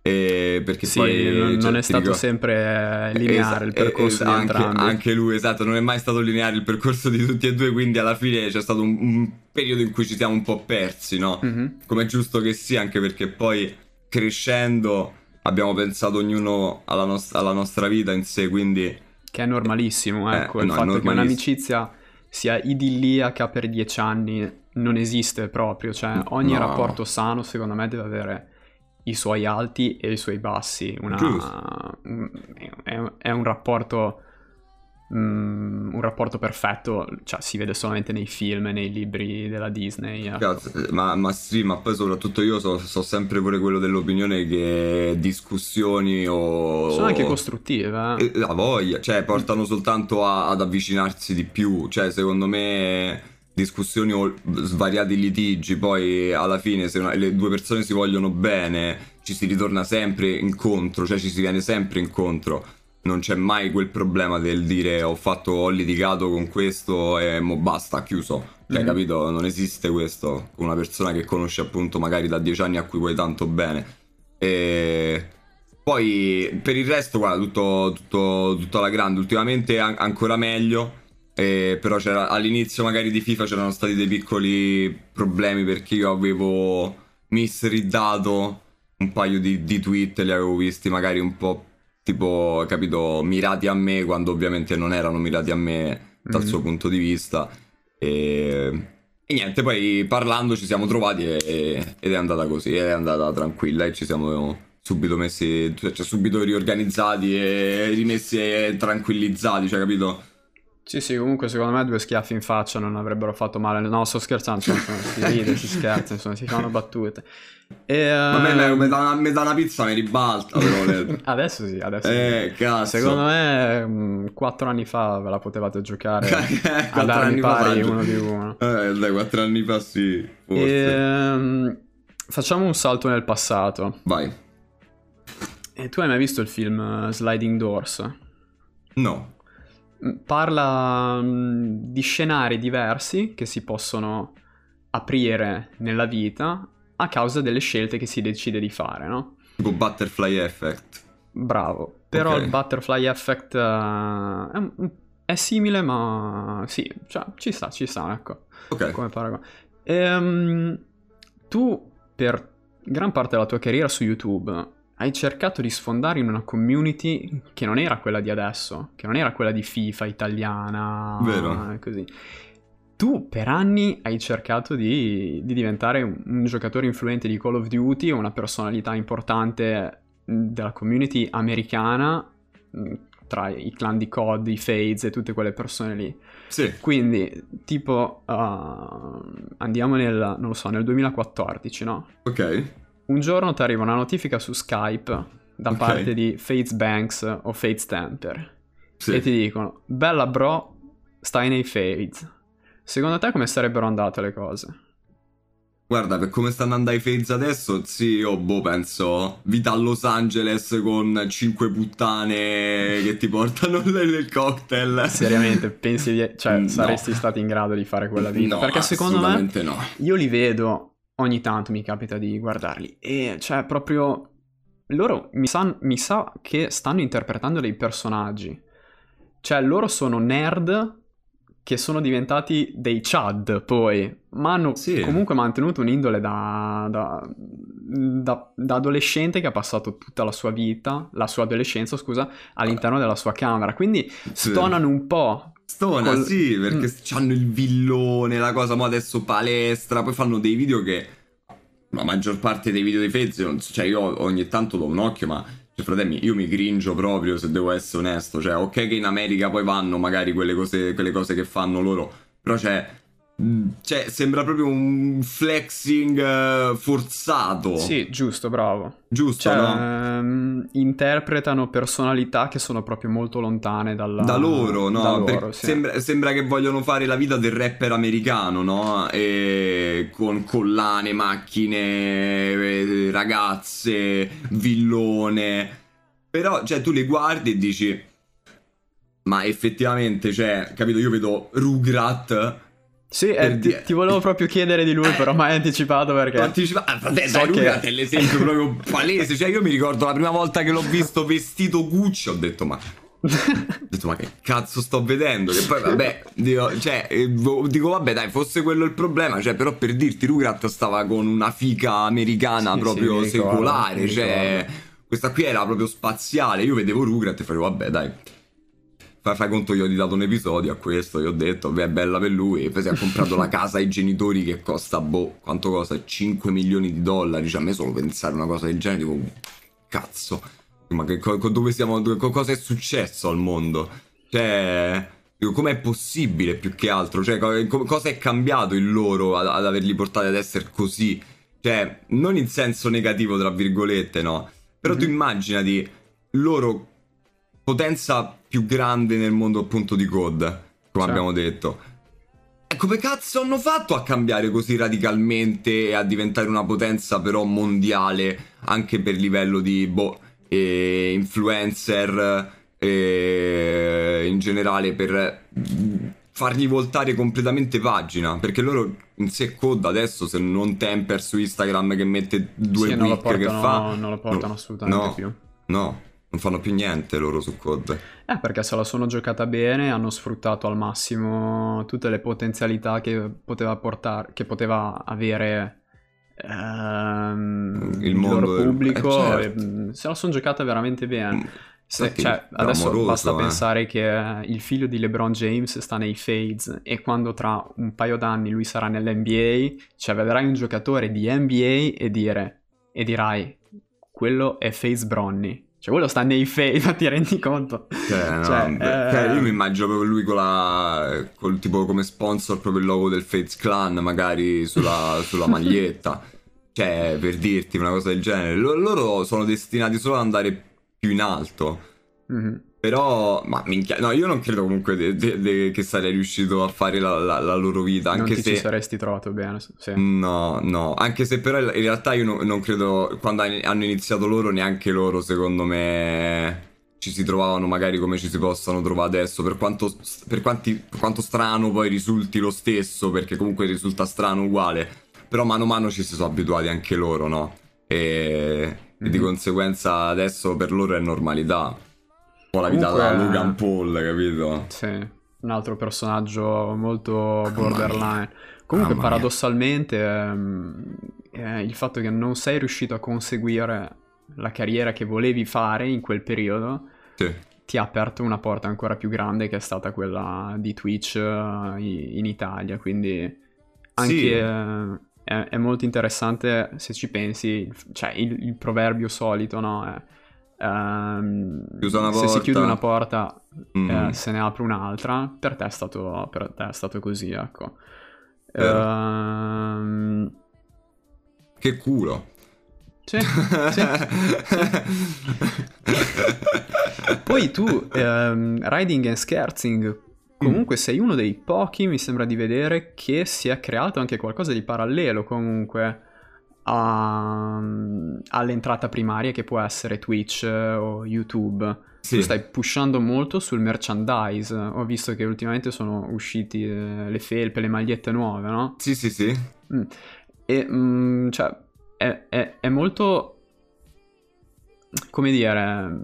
E perché sì, poi non, cioè, non è stato dico... sempre lineare es- il percorso es- di anche, entrambi. Anche lui, esatto, non è mai stato lineare il percorso di tutti e due, quindi alla fine c'è stato un, un periodo in cui ci siamo un po' persi, no? Mm-hmm. Come è giusto che sia, anche perché poi crescendo abbiamo pensato ognuno alla, nos- alla nostra vita in sé, quindi... Che è normalissimo, ecco, eh, il no, fatto che un'amicizia sia idilliaca per dieci anni non esiste proprio, cioè ogni no. rapporto sano secondo me deve avere... i suoi alti e i suoi bassi. Una, è, è un rapporto um, un rapporto perfetto, cioè si vede solamente nei film e nei libri della Disney. Ecco. Cazzo, ma, ma sì, ma poi soprattutto io so, so sempre pure quello dell'opinione che discussioni o... sono anche costruttive. Eh. La voglia, cioè portano soltanto a, ad avvicinarsi di più, cioè secondo me... discussioni o svariati litigi, poi alla fine se una, le due persone si vogliono bene ci si ritorna sempre incontro, cioè ci si viene sempre incontro, non c'è mai quel problema del dire ho fatto, ho litigato con questo e mo basta, chiuso, cioè mm. capito, non esiste questo con una persona che conosci appunto magari da dieci anni a cui vuoi tanto bene. E poi per il resto guarda tutto, tutto, tutto alla grande, ultimamente an- ancora meglio. Eh, però c'era, all'inizio magari di FIFA c'erano stati dei piccoli problemi perché io avevo misridato un paio di, di tweet, li avevo visti magari un po' tipo, capito, mirati a me quando ovviamente non erano mirati a me dal mm-hmm. suo punto di vista e, e niente, poi parlando ci siamo trovati e, e, ed è andata così, ed è andata tranquilla e ci siamo subito messi, cioè subito riorganizzati e rimessi e tranquillizzati, cioè capito? Sì, sì, comunque secondo me due schiaffi in faccia non avrebbero fatto male. No, sto scherzando, cioè, insomma, si ride, si scherza, insomma, si fanno battute. E, uh... Ma me, me, da, me da una pizza mi ribalta, però. Adesso sì, adesso eh, sì. Cazzo. Secondo me quattro anni fa ve la potevate giocare a darmi pari uno di uno. Eh, dai, quattro anni fa sì, forse. E, um, facciamo un salto nel passato. Vai. E tu hai mai visto il film Sliding Doors? No. Parla di scenari diversi che si possono aprire nella vita a causa delle scelte che si decide di fare, no? Tipo Butterfly Effect. Bravo. Però okay. Il Butterfly Effect uh, è, è simile, ma sì, cioè, ci sta, ci sta, ecco. Ok. Come paragone. Um, tu, per gran parte della tua carriera su YouTube... hai cercato di sfondare in una community che non era quella di adesso, che non era quella di FIFA italiana. Vero. Così. Tu per anni hai cercato di, di diventare un, un giocatore influente di Call of Duty, una personalità importante della community americana, tra i clan di C O D, i FaZe e tutte quelle persone lì. Sì. Quindi, tipo, uh, andiamo nel, non lo so, nel duemilaquattordici, no? Ok. Un giorno ti arriva una notifica su Skype da okay. parte di FaZe Banks o FaZe Stamper sì. e ti dicono bella bro, stai nei FaZe. Secondo te come sarebbero andate le cose? Guarda, per come stanno andando i FaZe adesso, sì, io boh, penso vita a Los Angeles con cinque puttane che ti portano nel cocktail. Seriamente, pensi di... cioè, no. saresti stato in grado di fare quella vita? No, perché secondo me no. Io li vedo... ogni tanto mi capita di guardarli e cioè proprio loro mi sa, mi sa che stanno interpretando dei personaggi, cioè loro sono nerd che sono diventati dei chad poi, ma hanno sì. comunque mantenuto un'indole da, da, da, da adolescente che ha passato tutta la sua vita, la sua adolescenza scusa, all'interno della sua camera, quindi sì. stonano un po' Stona, col... sì, perché mm. hanno il villone, la cosa, ma adesso palestra, poi fanno dei video che... La maggior parte dei video dei Faze, cioè io ogni tanto do un occhio, ma... Cioè, fratelli, io mi gringio proprio, se devo essere onesto, cioè, ok che in America poi vanno magari quelle cose, quelle cose che fanno loro, però c'è... Cioè, sembra proprio un flexing uh, forzato. Sì, giusto, bravo. Giusto, cioè, no? Um, interpretano personalità che sono proprio molto lontane dalla, da loro, no? Da loro, sì. sembra, sembra che vogliono fare la vita del rapper americano, no? E con collane, macchine, ragazze, villone. Però, cioè, tu le guardi e dici... Ma effettivamente, cioè, capito? Io vedo Rugrat... Sì, eh, ti, ti volevo proprio chiedere di lui, però mai anticipato perché... Anticipato, adesso so lui che... è l'esempio proprio palese, cioè io mi ricordo la prima volta che l'ho visto vestito Gucci, ho detto ma... ho detto ma che cazzo sto vedendo, che poi vabbè, dico, cioè, dico vabbè dai, fosse quello il problema, cioè però per dirti Rugrat stava con una fica americana sì, proprio sì, ricordo, secolare, cioè questa qui era proprio spaziale, io vedevo Rugrat e facevo vabbè dai... Fai conto io ho dato un episodio a questo, gli ho detto beh è bella per lui e poi si è comprato la casa ai genitori che costa boh quanto costa cinque milioni di dollari, cioè a me solo pensare una cosa del genere dico cazzo ma che co- dove siamo, dove, co- cosa è successo al mondo, cioè dico com'è possibile più che altro, cioè co- cosa è cambiato in loro ad, ad averli portati ad essere così, cioè non in senso negativo tra virgolette no, però mm-hmm. tu immaginati loro potenza più grande nel mondo appunto di C O D, come cioè. abbiamo detto. E come cazzo hanno fatto a cambiare così radicalmente e a diventare una potenza però mondiale anche per livello di boh, eh, influencer eh, in generale per fargli voltare completamente pagina, perché loro in sé C O D adesso se non temper su Instagram che mette due sì, click portano, che fa non lo portano no, assolutamente no, più. No. Non fanno più niente loro su C O D. Eh, perché se la sono giocata bene, hanno sfruttato al massimo tutte le potenzialità che poteva portare, che poteva avere ehm, il, il mondo loro pubblico. Del... Eh, certo. Se la sono giocata veramente bene. Se, cioè, adesso amoroso, basta eh. pensare che il figlio di LeBron James sta nei Faze e quando tra un paio d'anni lui sarà nell'N B A, cioè vedrai un giocatore di N B A e dire e dirai quello è Faze Bronny. Cioè quello sta nei Faze, ma ti rendi conto? Cioè, no, cioè, beh, eh... io mi immagino proprio lui con la... Col, tipo come sponsor proprio il logo del FaZe Clan magari sulla, sulla maglietta. Cioè, per dirti una cosa del genere. L- loro sono destinati solo ad andare più in alto. Mm-hmm. Però, ma minchia... No, io non credo comunque de- de- de- che sarei riuscito a fare la, la-, la loro vita. Anche non ti se... ci saresti trovato bene, sì. No, no. Anche se però in realtà io no- non credo... Quando hanno iniziato loro, neanche loro, secondo me... Ci si trovavano magari come ci si possano trovare adesso. Per quanto, per quanti, per quanto strano poi risulti lo stesso, perché comunque risulta strano uguale. Però mano a mano ci si sono abituati anche loro, no? E, mm-hmm. e di conseguenza adesso per loro è normalità. Un po' la vita da Logan Paul, capito? Sì, un altro personaggio molto borderline. Comunque paradossalmente ehm, eh, il fatto che non sei riuscito a conseguire la carriera che volevi fare in quel periodo sì. ti ha aperto una porta ancora più grande che è stata quella di Twitch eh, in Italia, quindi anche... Sì. Eh, è, è molto interessante se ci pensi, cioè il, il proverbio solito, no? È, Um, se si chiude una porta mm. eh, se ne apre un'altra. Per te è stato, per te è stato così, ecco. um... Che culo. Sì, sì, sì. Poi tu ehm, Riding and Scherzing comunque mm. sei uno dei pochi, mi sembra di vedere, che si è creato anche qualcosa di parallelo comunque all'entrata primaria che può essere Twitch o YouTube. Sì. Tu stai pushando molto sul merchandise. Ho visto che ultimamente sono usciti le felpe, le magliette nuove, no? Sì, sì, sì. Mm. E mm, cioè è, è, è molto, come dire,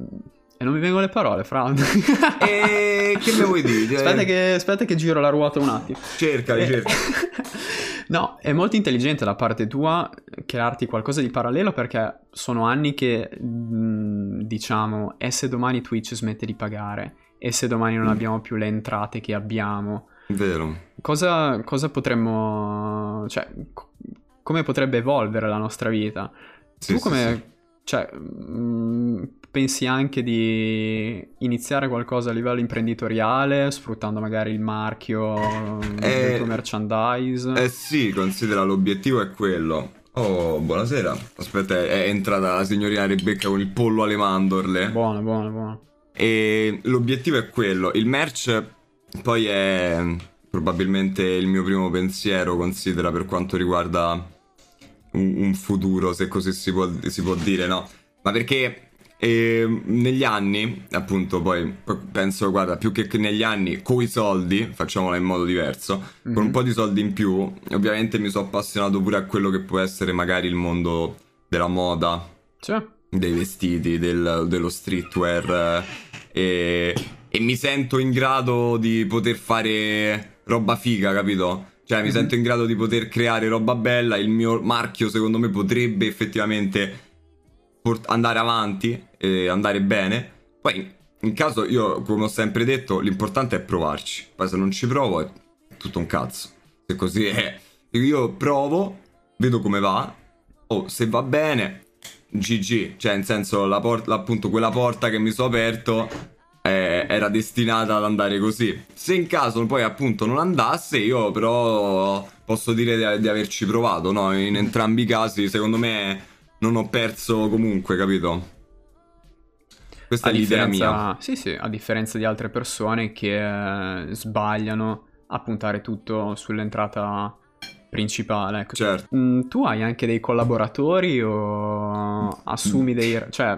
e non mi vengono le parole, fra. E che mi vuoi dire? Aspetta che, aspetta che giro la ruota un attimo. Cerca, e... cerca. No, è molto intelligente da parte tua crearti qualcosa di parallelo, perché sono anni che, diciamo, e se domani Twitch smette di pagare, e se domani non abbiamo più le entrate che abbiamo. Vero. Cosa, cosa potremmo... cioè, come potrebbe evolvere la nostra vita? Sì, tu come... Sì, sì. Cioè, mh, pensi anche di iniziare qualcosa a livello imprenditoriale, sfruttando magari il marchio, eh, il tuo merchandise? Eh sì, considera, l'obiettivo è quello. Oh, buonasera. Aspetta, è entrata la signorina Rebecca con il pollo alle mandorle. Buono, buono, buono. E l'obiettivo è quello. Il merch poi è probabilmente il mio primo pensiero, considera, per quanto riguarda un, un futuro, se così si può, si può dire, no? Ma perché eh, negli anni, appunto, poi penso, guarda, più che negli anni, coi soldi, facciamola in modo diverso, mm-hmm. con un po' di soldi in più, ovviamente mi sono appassionato pure a quello che può essere magari il mondo della moda. Cioè, dei vestiti, del, dello streetwear, eh, e, e mi sento in grado di poter fare roba figa, capito? Cioè, mi sento in grado di poter creare roba bella. Il mio marchio, secondo me, potrebbe effettivamente port- andare avanti e andare bene. Poi, in caso, io, come ho sempre detto, l'importante è provarci. Poi se non ci provo è tutto un cazzo. Se così è, io provo, vedo come va, oh, se va bene... gi gi, cioè in senso la porta, appunto quella porta che mi sono aperto eh, era destinata ad andare così. Se in caso poi appunto non andasse, io però posso dire di, di averci provato, no? In entrambi i casi secondo me non ho perso comunque, capito? Questa a è l'idea mia. Sì sì, a differenza di altre persone che eh, sbagliano a puntare tutto sull'entrata principale, ecco. Certo. Tu hai anche dei collaboratori o assumi dei... cioè,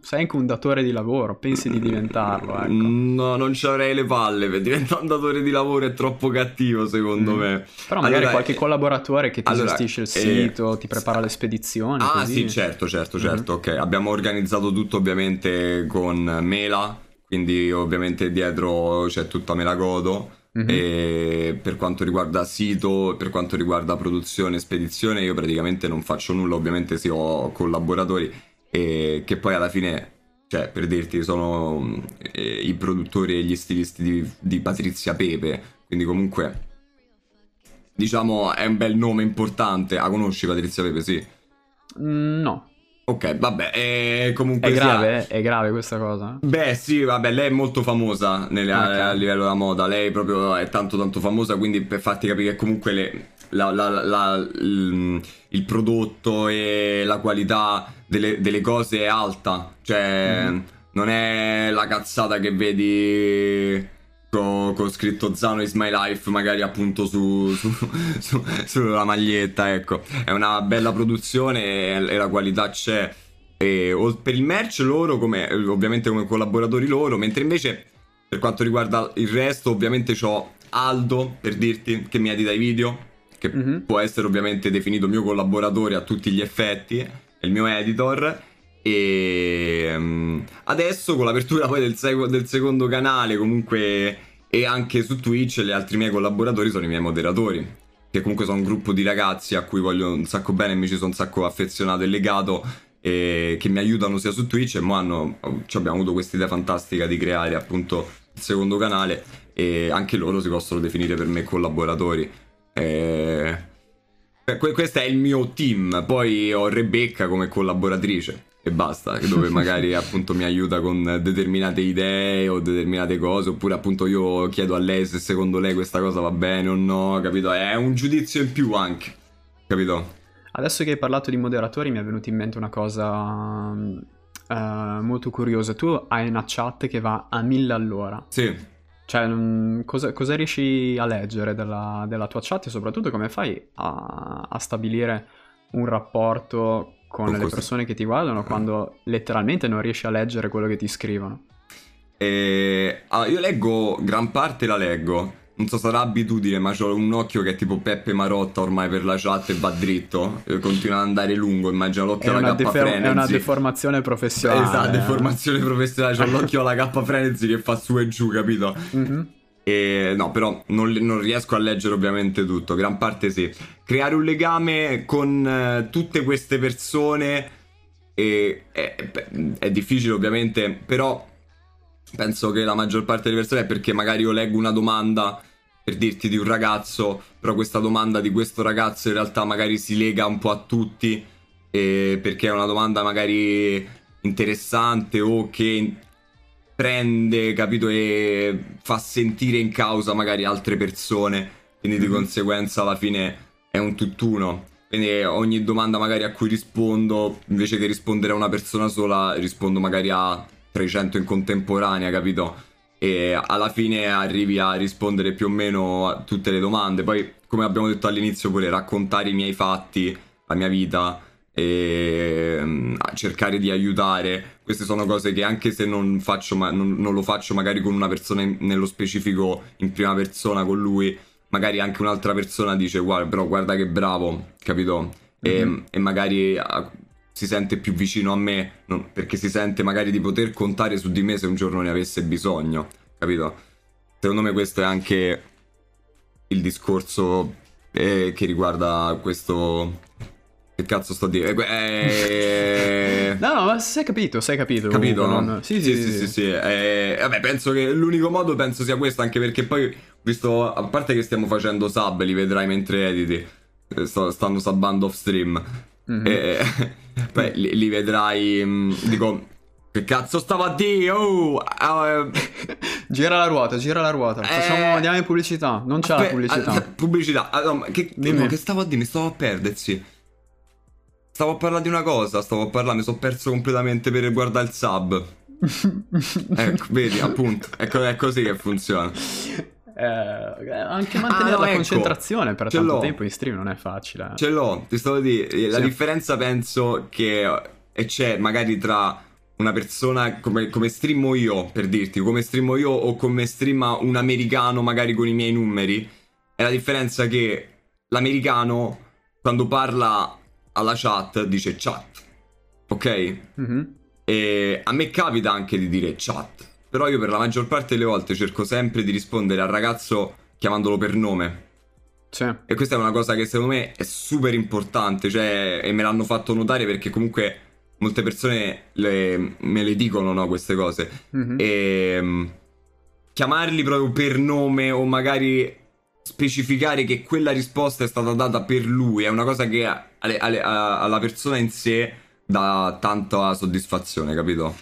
sei anche un datore di lavoro, pensi di diventarlo, ecco. No, non ci avrei le palle, per diventare un datore di lavoro è troppo cattivo, secondo mm. me. Però magari allora, qualche eh... collaboratore che ti allora, gestisce il sito, eh... ti prepara le spedizioni. Ah così. Sì, certo, certo, certo, mm. ok. Abbiamo organizzato tutto ovviamente con Mela, quindi ovviamente dietro c'è tutta Mela Godo. Mm-hmm. E per quanto riguarda sito, per quanto riguarda produzione e spedizione, io praticamente non faccio nulla. Ovviamente sì, ho collaboratori e che poi alla fine, cioè per dirti, sono eh, i produttori e gli stilisti di, di Patrizia Pepe. Quindi comunque, diciamo, è un bel nome importante. Ah, conosci Patrizia Pepe? Sì. Mm, no. Ok, vabbè, eh, comunque è grave, sia... è grave questa cosa? Beh sì, vabbè, lei è molto famosa nelle, okay. a livello della moda, lei proprio è tanto tanto famosa, quindi per farti capire che comunque le, la, la, la, la, il, il prodotto e la qualità delle, delle cose è alta, cioè mm. non è la cazzata che vedi... Con co scritto Zano is my life magari appunto su, su, su sulla maglietta, ecco. È una bella produzione e, e la qualità c'è. E, o, per il merch loro, come ovviamente come collaboratori loro, mentre invece per quanto riguarda il resto ovviamente c'ho Aldo, per dirti, che mi edita i video, che mm-hmm. può essere ovviamente definito mio collaboratore a tutti gli effetti, è il mio editor. E adesso con l'apertura poi del, sec- del secondo canale comunque e anche su Twitch gli altri miei collaboratori sono i miei moderatori, che comunque sono un gruppo di ragazzi a cui voglio un sacco bene e mi ci sono un sacco affezionato e legato e che mi aiutano sia su Twitch e mo hanno, cioè abbiamo avuto questa idea fantastica di creare appunto il secondo canale e anche loro si possono definire per me collaboratori e... que- questo è il mio team. Poi ho Rebecca come collaboratrice e basta, dove magari appunto mi aiuta con determinate idee o determinate cose, oppure appunto io chiedo a lei se secondo lei questa cosa va bene o no, capito? È un giudizio in più anche, capito? Adesso che hai parlato di moderatori mi è venuta in mente una cosa uh, molto curiosa. Tu hai una chat che va a mille all'ora. Sì. Cioè, cosa, cosa riesci a leggere della, della tua chat e soprattutto come fai a, a stabilire un rapporto con le così. persone che ti guardano quando letteralmente non riesci a leggere quello che ti scrivono? Eh, allora io leggo, gran parte la leggo, non so, sarà abitudine, ma c'ho un occhio che è tipo Peppe Marotta ormai per la chat e va dritto, e continua ad andare lungo, immagino l'occhio è alla K defer- Frenzy. È una deformazione professionale. Esatto, eh. deformazione professionale, c'ho l'occhio alla K Frenzy che fa su e giù, capito? Mm-hmm. E, no, però non, non riesco a leggere ovviamente tutto, gran parte sì. Creare un legame con eh, tutte queste persone e, è, è difficile ovviamente, però penso che la maggior parte delle persone è perché magari io leggo una domanda per dirti di un ragazzo, però questa domanda di questo ragazzo in realtà magari si lega un po' a tutti, eh, perché è una domanda magari interessante o che prende, capito, e fa sentire in causa magari altre persone, quindi di conseguenza alla fine è un tutt'uno. Quindi ogni domanda magari a cui rispondo, invece che rispondere a una persona sola, rispondo magari a trecento in contemporanea, capito? E alla fine arrivi a rispondere più o meno a tutte le domande. Poi, come abbiamo detto all'inizio, pure raccontare i miei fatti, la mia vita, e cercare di aiutare. Queste sono cose che anche se non faccio, ma non, non lo faccio magari con una persona in, nello specifico in prima persona con lui, magari anche un'altra persona dice guarda, però guarda che bravo, capito? E, mm-hmm. e magari a, si sente più vicino a me, non, perché si sente magari di poter contare su di me se un giorno ne avesse bisogno, capito? Secondo me questo è anche il discorso eh, che riguarda questo... Che cazzo sto a dire? Eh... no, no, ma sei capito, sei capito. Capito, comunque, no? No? Sì, sì, sì, sì, sì, sì, sì. Eh, vabbè, penso che l'unico modo penso sia questo, anche perché poi, visto, a parte che stiamo facendo sub, li vedrai mentre editi, sto, stanno subbando off stream, mm-hmm. eh, beh, li, li vedrai, mh, dico, che cazzo stavo a dire? Oh, eh. Gira la ruota, gira la ruota, eh... facciamo, andiamo in pubblicità, non c'è Aspe... la pubblicità. A- pubblicità, allora, che, no, che stavo a dire? Mi stavo a perdersi. Stavo a parlare di una cosa, stavo a parlare, mi sono perso completamente per guardare il sub. Ecco, vedi, appunto, ecco, è così che funziona. Eh, anche mantenere ah, no, la ecco, concentrazione per tanto l'ho. tempo in stream non è facile. Ce l'ho, ti stavo a dire, la sì. differenza penso che c'è magari tra una persona come, come streamo io, per dirti, come streamo io o come streama un americano magari con i miei numeri, è la differenza che l'americano quando parla... alla chat dice chat, ok? Mm-hmm. E a me capita anche di dire chat, però io per la maggior parte delle volte cerco sempre di rispondere al ragazzo chiamandolo per nome. Sì. E questa è una cosa che secondo me è super importante, cioè, e me l'hanno fatto notare perché comunque molte persone le, me le dicono, no, queste cose. Mm-hmm. E chiamarli proprio per nome o magari specificare che quella risposta è stata data per lui è una cosa che alle, alle, alla persona in sé dà tanta soddisfazione, capito?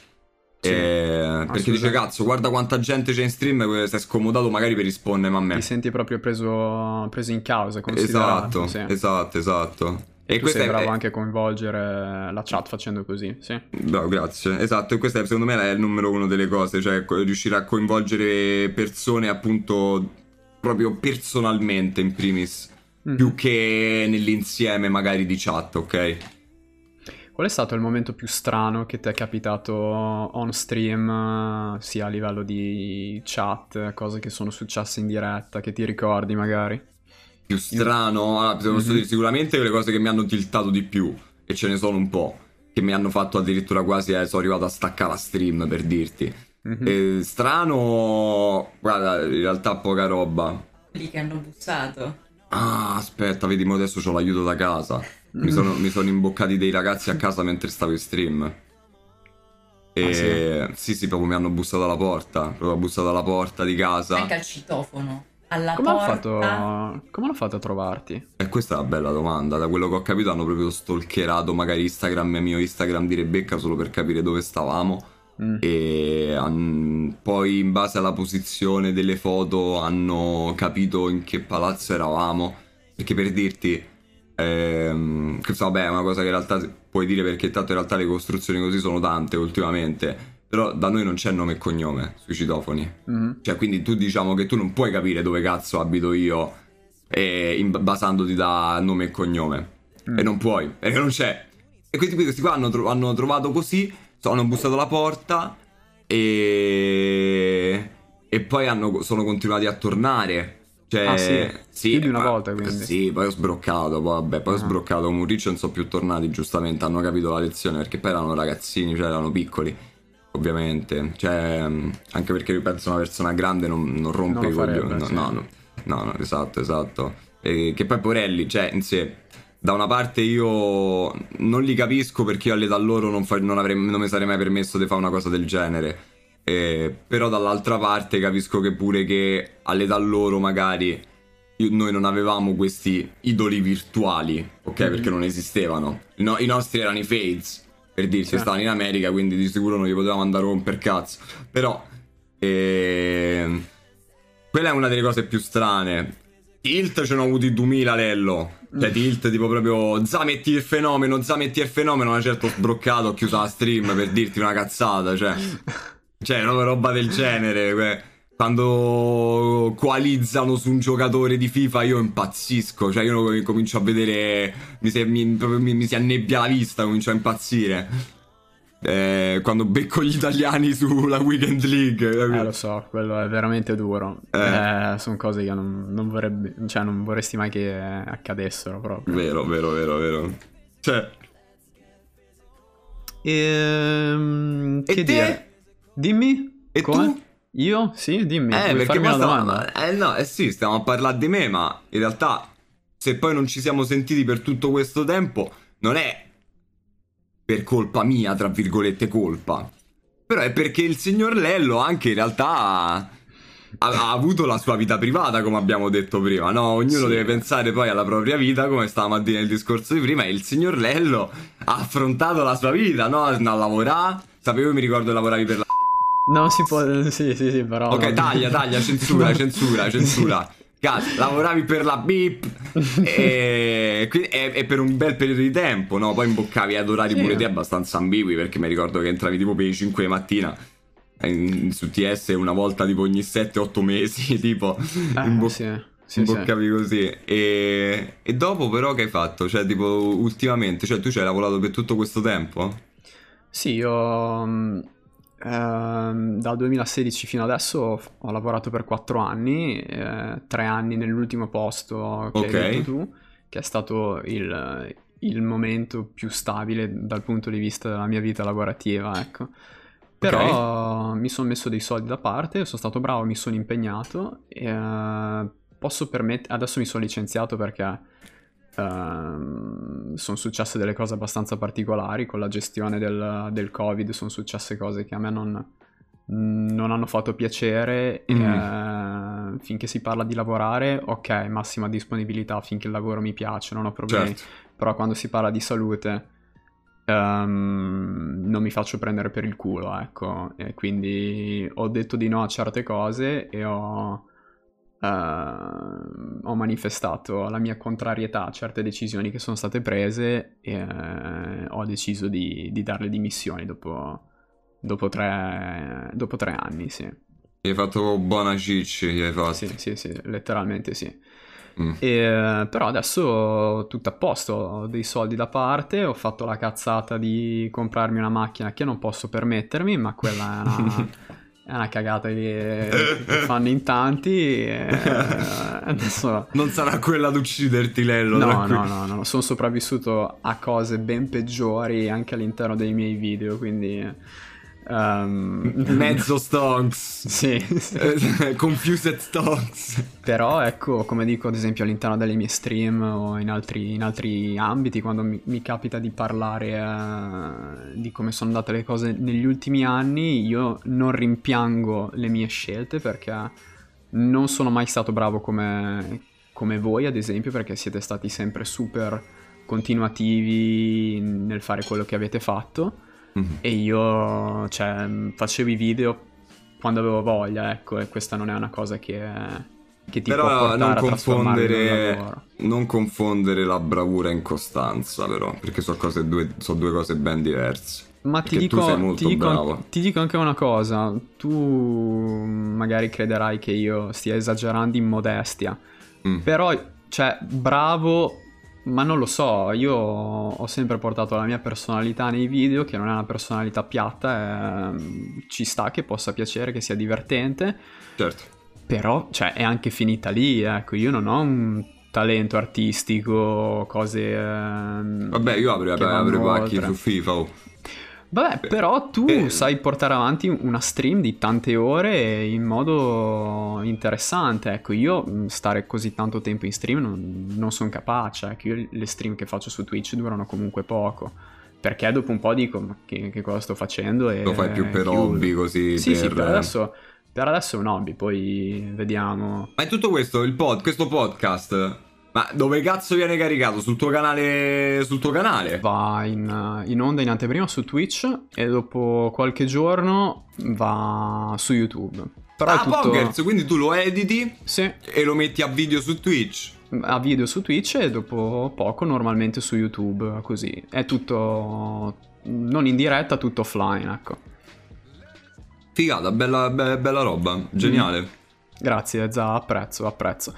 Sì, e... perché dice cazzo, guarda quanta gente c'è in stream, si è scomodato magari per rispondere, ma a me ti senti proprio preso, preso in causa, considerato. Esatto, sì. esatto, esatto. E, e tu sei bravo è... anche a coinvolgere la chat facendo così, sì. No, grazie, esatto, e questa è, secondo me è il numero uno delle cose, cioè riuscire a coinvolgere persone appunto... proprio personalmente in primis, mm. più che nell'insieme magari di chat, ok? Qual è stato il momento più strano che ti è capitato on stream, sia a livello di chat, cose che sono successe in diretta, che ti ricordi magari? Più strano? Allora, posso mm-hmm. dire sicuramente le cose che mi hanno tiltato di più, e ce ne sono un po', che mi hanno fatto addirittura quasi, eh, sono arrivato a staccare la stream, per dirti. Mm-hmm. Eh, strano, guarda, in realtà poca roba. Quelli che hanno bussato. Ah, aspetta, vedi, mo adesso c'ho l'aiuto da casa. Mi sono, mi sono imboccati dei ragazzi a casa mentre stavo in stream. E ah, sì? sì, sì, proprio mi hanno bussato alla porta. Proprio bussato alla porta di casa. Anche al citofono. Alla come porta. Hanno fatto... Come hanno fatto a trovarti? E eh, questa è una bella domanda. Da quello che ho capito, hanno proprio stalkerato magari Instagram e mio Instagram di Rebecca solo per capire dove stavamo. Mm. E an... poi in base alla posizione delle foto hanno capito in che palazzo eravamo, perché per dirti ehm... vabbè, è una cosa che in realtà puoi dire perché tanto in realtà le costruzioni così sono tante ultimamente, però da noi non c'è nome e cognome sui citofoni, mm. cioè quindi tu diciamo che tu non puoi capire dove cazzo abito io e... in... basandoti da nome e cognome, mm. e non puoi, perché non c'è, e quindi questi qua hanno, tro... hanno trovato così. Hanno bussato la porta e, e poi hanno, sono continuati a tornare. Cioè, ah, sì? sì più di una poi, volta quindi. Sì, poi ho sbroccato. Poi, vabbè, poi ah. ho sbroccato. Con Muriccio non sono più tornati, giustamente. Hanno capito la lezione perché poi erano ragazzini, cioè erano piccoli, ovviamente. Cioè, anche perché io penso una persona grande non, non rompe non i coglioni. Sì. No, no, no, no, esatto, esatto. E, che poi, porelli, cioè, in sé. Da una parte io non li capisco perché io all'età loro non, fa, non, avrei, non mi sarei mai permesso di fare una cosa del genere. eh, però dall'altra parte capisco che pure che all'età loro magari io, noi non avevamo questi idoli virtuali, ok? Mm-hmm. Perché non esistevano, no, i nostri erano i FaZe, per dirci, certo. Stavano in America, quindi di sicuro non li potevamo andare a romper cazzo. Però eh, quella è una delle cose più strane. Tilt ce ne ho avuti duemila, Lello. Cioè Tilt tipo proprio Zametti il fenomeno, Zametti il fenomeno. Una certo sbroccato, ho chiuso la stream per dirti una cazzata, cioè cioè una roba del genere. Quando coalizzano su un giocatore di FIFA io impazzisco, cioè io comincio a vedere, mi si, mi, mi, mi si annebbia la vista, comincio a impazzire. Eh, quando becco gli italiani sulla Weekend League, eh, lo so, quello è veramente duro. eh. eh, Sono cose che non, non vorrebbe, cioè non vorresti mai che accadessero proprio. Vero, vero, vero, vero. Cioè ehm, che e dire? Te? Dimmi? E come? Tu? Io? Sì, dimmi. Eh, vuoi perché stiamo, eh no, eh sì, stiamo a parlare di me, ma in realtà se poi non ci siamo sentiti per tutto questo tempo non è per colpa mia, tra virgolette colpa, però è perché il signor Lello anche in realtà ha, ha avuto la sua vita privata, come abbiamo detto prima, no? Ognuno sì. deve pensare poi alla propria vita, come stavamo a dire nel discorso di prima, e il signor Lello ha affrontato la sua vita, no? A lavorare, sapevo, mi ricordo lavoravi per la... No, si può... Sì, sì, sì, però... Ok, no. taglia, taglia, censura, censura, censura. Cazzo, lavoravi per la Bip e, e, e per un bel periodo di tempo, no? Poi imboccavi ad orari sì. pure te abbastanza ambigui, perché mi ricordo che entravi tipo per le cinque di mattina in, su T S una volta tipo ogni sette otto mesi, tipo ah, imbo- sì. Sì, imboccavi sì. così. E, e dopo però che hai fatto? Cioè tipo ultimamente, cioè tu ci hai lavorato per tutto questo tempo? Sì, io um, Uh, dal duemilasedici fino adesso ho, ho lavorato per quattro anni, eh, tre anni nell'ultimo posto che okay. hai detto tu, che è stato il, il momento più stabile dal punto di vista della mia vita lavorativa, ecco. Però okay. mi sono messo dei soldi da parte, sono stato bravo, mi sono impegnato e, uh, posso permettere, adesso mi sono licenziato perché Uh, sono successe delle cose abbastanza particolari con la gestione del, del Covid, sono successe cose che a me non, non hanno fatto piacere. mm. Uh, finché si parla di lavorare, ok, massima disponibilità, finché il lavoro mi piace non ho problemi, certo. Però quando si parla di salute um, non mi faccio prendere per il culo, ecco, e quindi ho detto di no a certe cose e ho Uh, ho manifestato la mia contrarietà a certe decisioni che sono state prese e uh, ho deciso di, di dare le dimissioni dopo, dopo, tre, dopo tre anni, sì. Gli hai fatto buona ciccia, gli hai fatto. Sì, sì, sì, letteralmente sì. Mm. E, uh, però adesso tutto a posto, ho dei soldi da parte, ho fatto la cazzata di comprarmi una macchina che non posso permettermi, ma quella è una... È una cagata che, che fanno in tanti e, adesso... Non sarà quella ad ucciderti, Lello. No, no, no, no, sono sopravvissuto a cose ben peggiori anche all'interno dei miei video, quindi um... mezzo stonks. Sì, sì. Confused stonks. Però ecco, come dico ad esempio all'interno delle mie stream o in altri, in altri ambiti, quando mi, mi capita di parlare uh, di come sono andate le cose negli ultimi anni, io non rimpiango le mie scelte, perché non sono mai stato bravo come, come voi ad esempio, perché siete stati sempre super continuativi nel fare quello che avete fatto. E io, cioè, facevo i video quando avevo voglia, ecco, e questa non è una cosa che, che ti però può portare non a trasformare in lavoro. Non confondere la bravura in costanza, però, perché sono cose due, sono due cose ben diverse. Ma ti dico, ti, dico, ti dico anche una cosa, tu magari crederai che io stia esagerando in modestia, mm. però, cioè, bravo... Ma non lo so, io ho sempre portato la mia personalità nei video, che non è una personalità piatta, è... ci sta che possa piacere, che sia divertente. Certo. Però, cioè, è anche finita lì, ecco, io non ho un talento artistico, cose... Vabbè, io avrei, vabbè, avrei pacchi su FIFA. Oh. Vabbè, eh. però tu eh. sai portare avanti una stream di tante ore in modo interessante, ecco, io stare così tanto tempo in stream non, non sono capace, ecco, io le stream che faccio su Twitch durano comunque poco, perché dopo un po' dico ma che, che cosa sto facendo, e lo fai più per chiudo. Hobby così sì per... sì per adesso per adesso è un hobby, poi vediamo. Ma in tutto questo il pod, questo podcast ma dove cazzo viene caricato? Sul tuo canale? Sul tuo canale? Va in, in onda in anteprima su Twitch e dopo qualche giorno va su YouTube. Però ah, tutto... Poggers, quindi tu lo editi sì. e lo metti a video su Twitch? A video su Twitch e dopo poco normalmente su YouTube, così. È tutto non in diretta, tutto offline, ecco. Figata, bella, bella, bella roba, geniale. Mm. Grazie, Za, apprezzo, apprezzo.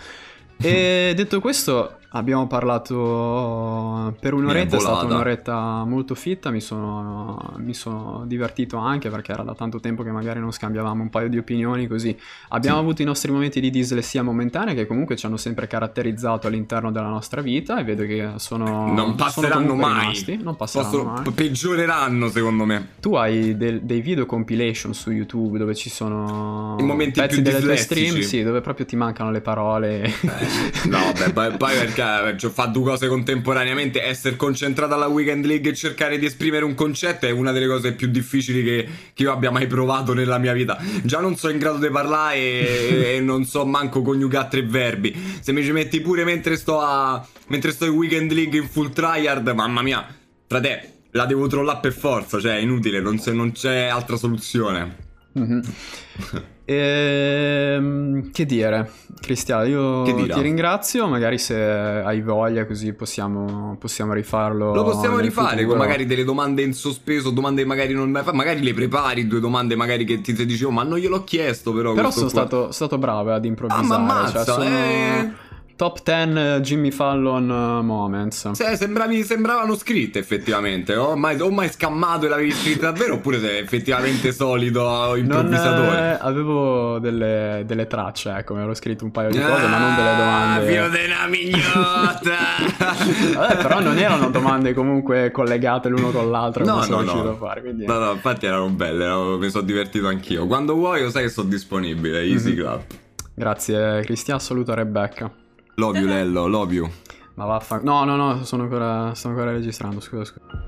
E detto questo, abbiamo parlato per un'oretta, è stata un'oretta molto fitta, mi sono, mi sono divertito anche perché era da tanto tempo che magari non scambiavamo un paio di opinioni così. Abbiamo sì. avuto i nostri momenti di dislessia momentanea che comunque ci hanno sempre caratterizzato all'interno della nostra vita e vedo che sono... Non passeranno sono mai, rimasti, non passeranno Posso, mai. Peggioreranno secondo me. Tu hai del, dei video compilation su YouTube dove ci sono i momenti pezzi più delle tue stream, sì, dove proprio ti mancano le parole. Eh. No, beh, poi perché cioè, fa due cose contemporaneamente. Essere concentrato alla Weekend League e cercare di esprimere un concetto è una delle cose più difficili che, che io abbia mai provato nella mia vita. Già non sono in grado di parlare e, e non so manco coniugare tre verbi. Se mi ci metti pure mentre sto a mentre sto in Weekend League in full tryhard, mamma mia, frate, la devo trollare per forza, cioè è inutile, non, se, non c'è altra soluzione. Mm-hmm. Ehm, che dire, Cristiano, io che ti ringrazio. Magari se hai voglia così possiamo, possiamo rifarlo. Lo possiamo rifare futuro. Con magari delle domande in sospeso, domande magari non mai fa, magari le prepari, due domande magari che ti, ti dicevo, ma non gliel'ho chiesto però. Però sono stato, stato bravo ad improvvisare. Ah, ma ammazza, cioè, sono... eh... Top dieci Jimmy Fallon moments. Se, sembravi, sembravano scritte effettivamente. O mai, o mai scammato e l'avevi scritta davvero? Oppure sei effettivamente solido improvvisatore? Non, eh, avevo delle, delle tracce, ecco, mi ero scritto un paio di cose, ah, ma non delle domande. Fio della mignotta! Vabbè, però non erano domande comunque collegate l'uno con l'altro. No, no, no. A fare, quindi... no, no. Infatti erano belle, erano, mi sono divertito anch'io. Quando vuoi, lo sai che sono disponibile. Easy mm-hmm. Club. Grazie, Cristiano. Saluta Rebecca. Love you, Lello, love you. Ma vaffanculo. No, no, no, sono ancora, sto ancora registrando, scusa, scusa.